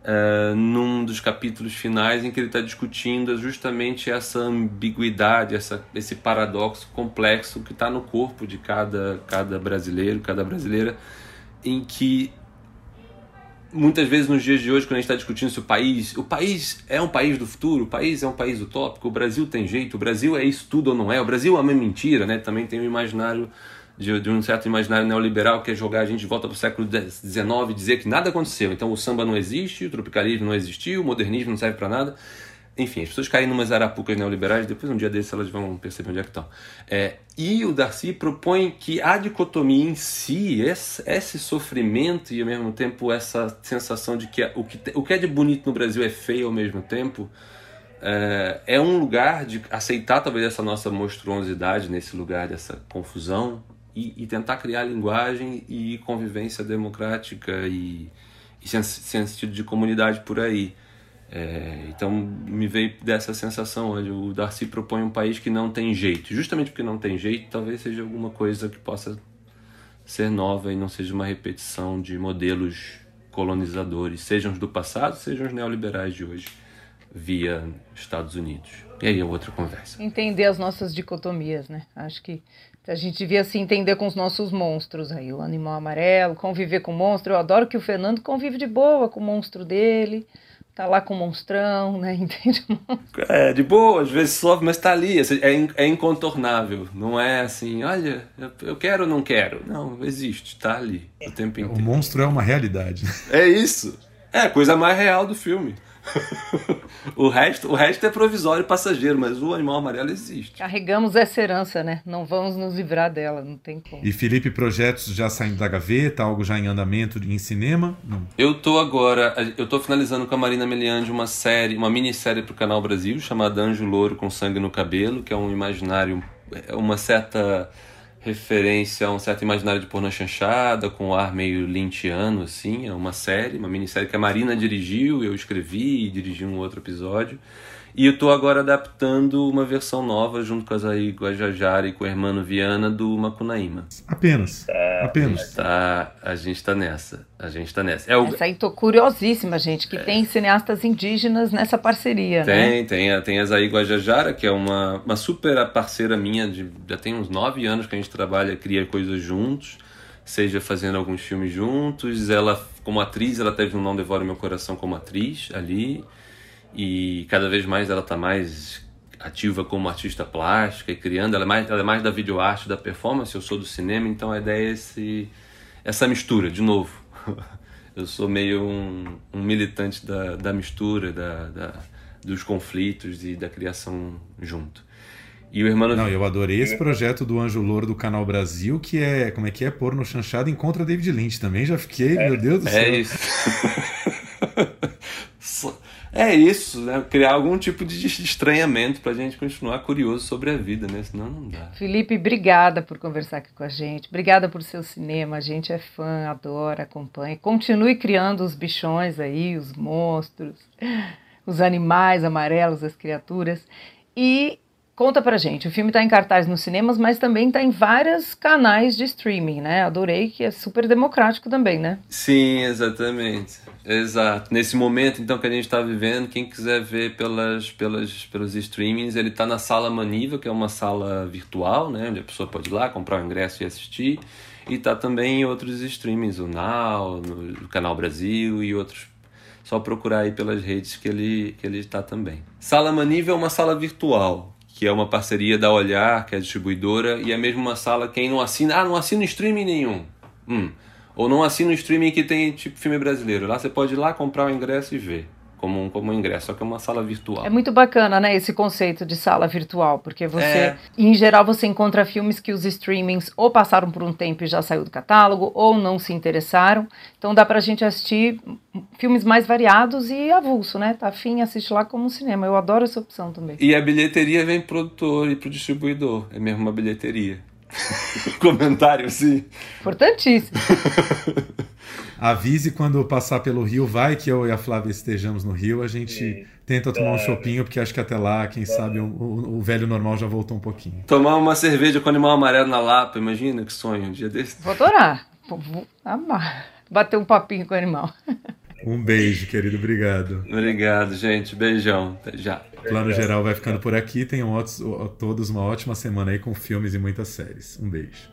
Uh, num dos capítulos finais em que ele está discutindo justamente essa ambiguidade, essa, esse paradoxo complexo que está no corpo de cada, cada brasileiro, cada brasileira, em que muitas vezes nos dias de hoje, quando a gente está discutindo se o país, o país é um país do futuro, o país é um país utópico, o Brasil tem jeito, o Brasil é isso tudo ou não é, o Brasil é uma mentira, né? Também tem um imaginário De, de um certo imaginário neoliberal que é jogar a gente de volta para o século dezenove e dizer que nada aconteceu. Então o samba não existe, o tropicalismo não existiu, o modernismo não serve para nada. Enfim, as pessoas caem numas arapucas neoliberais, depois um dia desses elas vão perceber onde é que estão. É, e o Darcy propõe que a dicotomia em si, esse, esse sofrimento e ao mesmo tempo essa sensação de que o que, o que é de bonito no Brasil é feio ao mesmo tempo, é, é um lugar de aceitar talvez essa nossa monstruosidade nesse lugar dessa confusão e, e tentar criar linguagem e convivência democrática e, e sen- sentido de comunidade por aí. É, então me veio dessa sensação onde o Darcy propõe um país que não tem jeito. Justamente porque não tem jeito, talvez seja alguma coisa que possa ser nova e não seja uma repetição de modelos colonizadores, sejam os do passado, sejam os neoliberais de hoje, via Estados Unidos. E aí é outra conversa. Entender as nossas dicotomias, né? Acho que a gente devia se entender com os nossos monstros aí, o animal amarelo, conviver com o monstro. Eu adoro que o Fernando convive de boa com o monstro dele. Tá lá com o monstrão, né? Entende? É, de boa, às vezes sofre, mas tá ali. É incontornável. Não é assim, olha, eu quero ou não quero. Não, existe, tá ali o tempo inteiro. O monstro é uma realidade. É isso. É a coisa mais real do filme. o, resto, o resto é provisório e passageiro, mas o animal amarelo existe. Carregamos essa herança, né? Não vamos nos livrar dela, não tem como. E Felipe, projetos já saindo da gaveta, algo já em andamento em cinema? Não. Eu tô agora, eu tô finalizando com a Marina Meliande uma série, uma minissérie pro Canal Brasil, chamada Anjo Louro com Sangue no Cabelo, que é um imaginário, uma certa referência a um certo imaginário de pornô chanchada, com um ar meio lynchiano, assim. É uma série, uma minissérie que a Marina dirigiu, eu escrevi e dirigi um outro episódio. E eu tô agora adaptando uma versão nova, junto com a Zahí Guajajara e com o Hermano Viana, do Macunaíma. Apenas, apenas. Tá, a gente tá nessa, a gente tá nessa. É o... Essa aí tô curiosíssima, gente, que é. Tem cineastas indígenas nessa parceria, tem, né? Tem, tem a Zahí Guajajara, que é uma, uma super parceira minha, de, já tem uns nove anos que a gente trabalha, cria coisas juntos, seja fazendo alguns filmes juntos. Ela, como atriz, ela teve um Não Devora Meu Coração como atriz ali, e cada vez mais ela está mais ativa como artista plástica e criando. Ela é mais, ela é mais da videoarte, da performance, eu sou do cinema, então a ideia é esse, essa mistura, de novo. Eu sou meio um, um militante da, da mistura, da, da, dos conflitos e da criação junto. E o Hermano... Não, eu adorei esse projeto do Anjo Louro do Canal Brasil, que é, como é que é, porno chanchado em contra David Lynch também, já fiquei, é, meu Deus do é céu. É isso. É isso, né? Criar algum tipo de estranhamento pra gente continuar curioso sobre a vida, né? Senão não dá. Felipe, obrigada por conversar aqui com a gente. Obrigada por seu cinema. A gente é fã, adora, acompanha. Continue criando os bichões aí, os monstros, os animais amarelos, as criaturas. E conta pra gente, o filme tá em cartaz nos cinemas, mas também tá em vários canais de streaming, né? Adorei que é super democrático também, né? Sim, exatamente. Exato. Nesse momento, então, que a gente está vivendo, quem quiser ver pelas, pelas, pelos streamings, ele está na Sala Maniva, que é uma sala virtual, né, onde a pessoa pode ir lá, comprar o ingresso e assistir. E está também em outros streamings, o Now, no Canal Brasil e outros. Só procurar aí pelas redes que ele que ele está também. Sala Maniva é uma sala virtual, que é uma parceria da Olhar, que é a distribuidora, e é mesmo uma sala, quem não assina... Ah, não assina streaming nenhum. Hum... Ou não assina o streaming que tem tipo filme brasileiro. Lá você pode ir lá comprar o ingresso e ver como um, como um ingresso, só que é uma sala virtual. É muito bacana, né, esse conceito de sala virtual, porque você, é. em geral, você encontra filmes que os streamings ou passaram por um tempo e já saiu do catálogo, ou não se interessaram. Então dá pra gente assistir filmes mais variados e avulso, né? Tá afim, assiste lá como um cinema. Eu adoro essa opção também. E a bilheteria vem pro produtor e pro distribuidor. É mesmo uma bilheteria. Comentário, sim. Importantíssimo. Avise quando passar pelo Rio, vai que eu e a Flávia estejamos no Rio, a gente tenta tomar um chopinho, porque acho que até lá, quem sabe, o, o, o velho normal já voltou um pouquinho. Tomar uma cerveja com animal amarelo na Lapa, imagina que sonho, um dia desse. Vou adorar, vou amar, bater um papinho com o animal. Um beijo, querido, obrigado. Obrigado, gente, beijão, até já. Plano Geral vai ficando por aqui. Tenham todos uma ótima semana aí com filmes e muitas séries. Um beijo.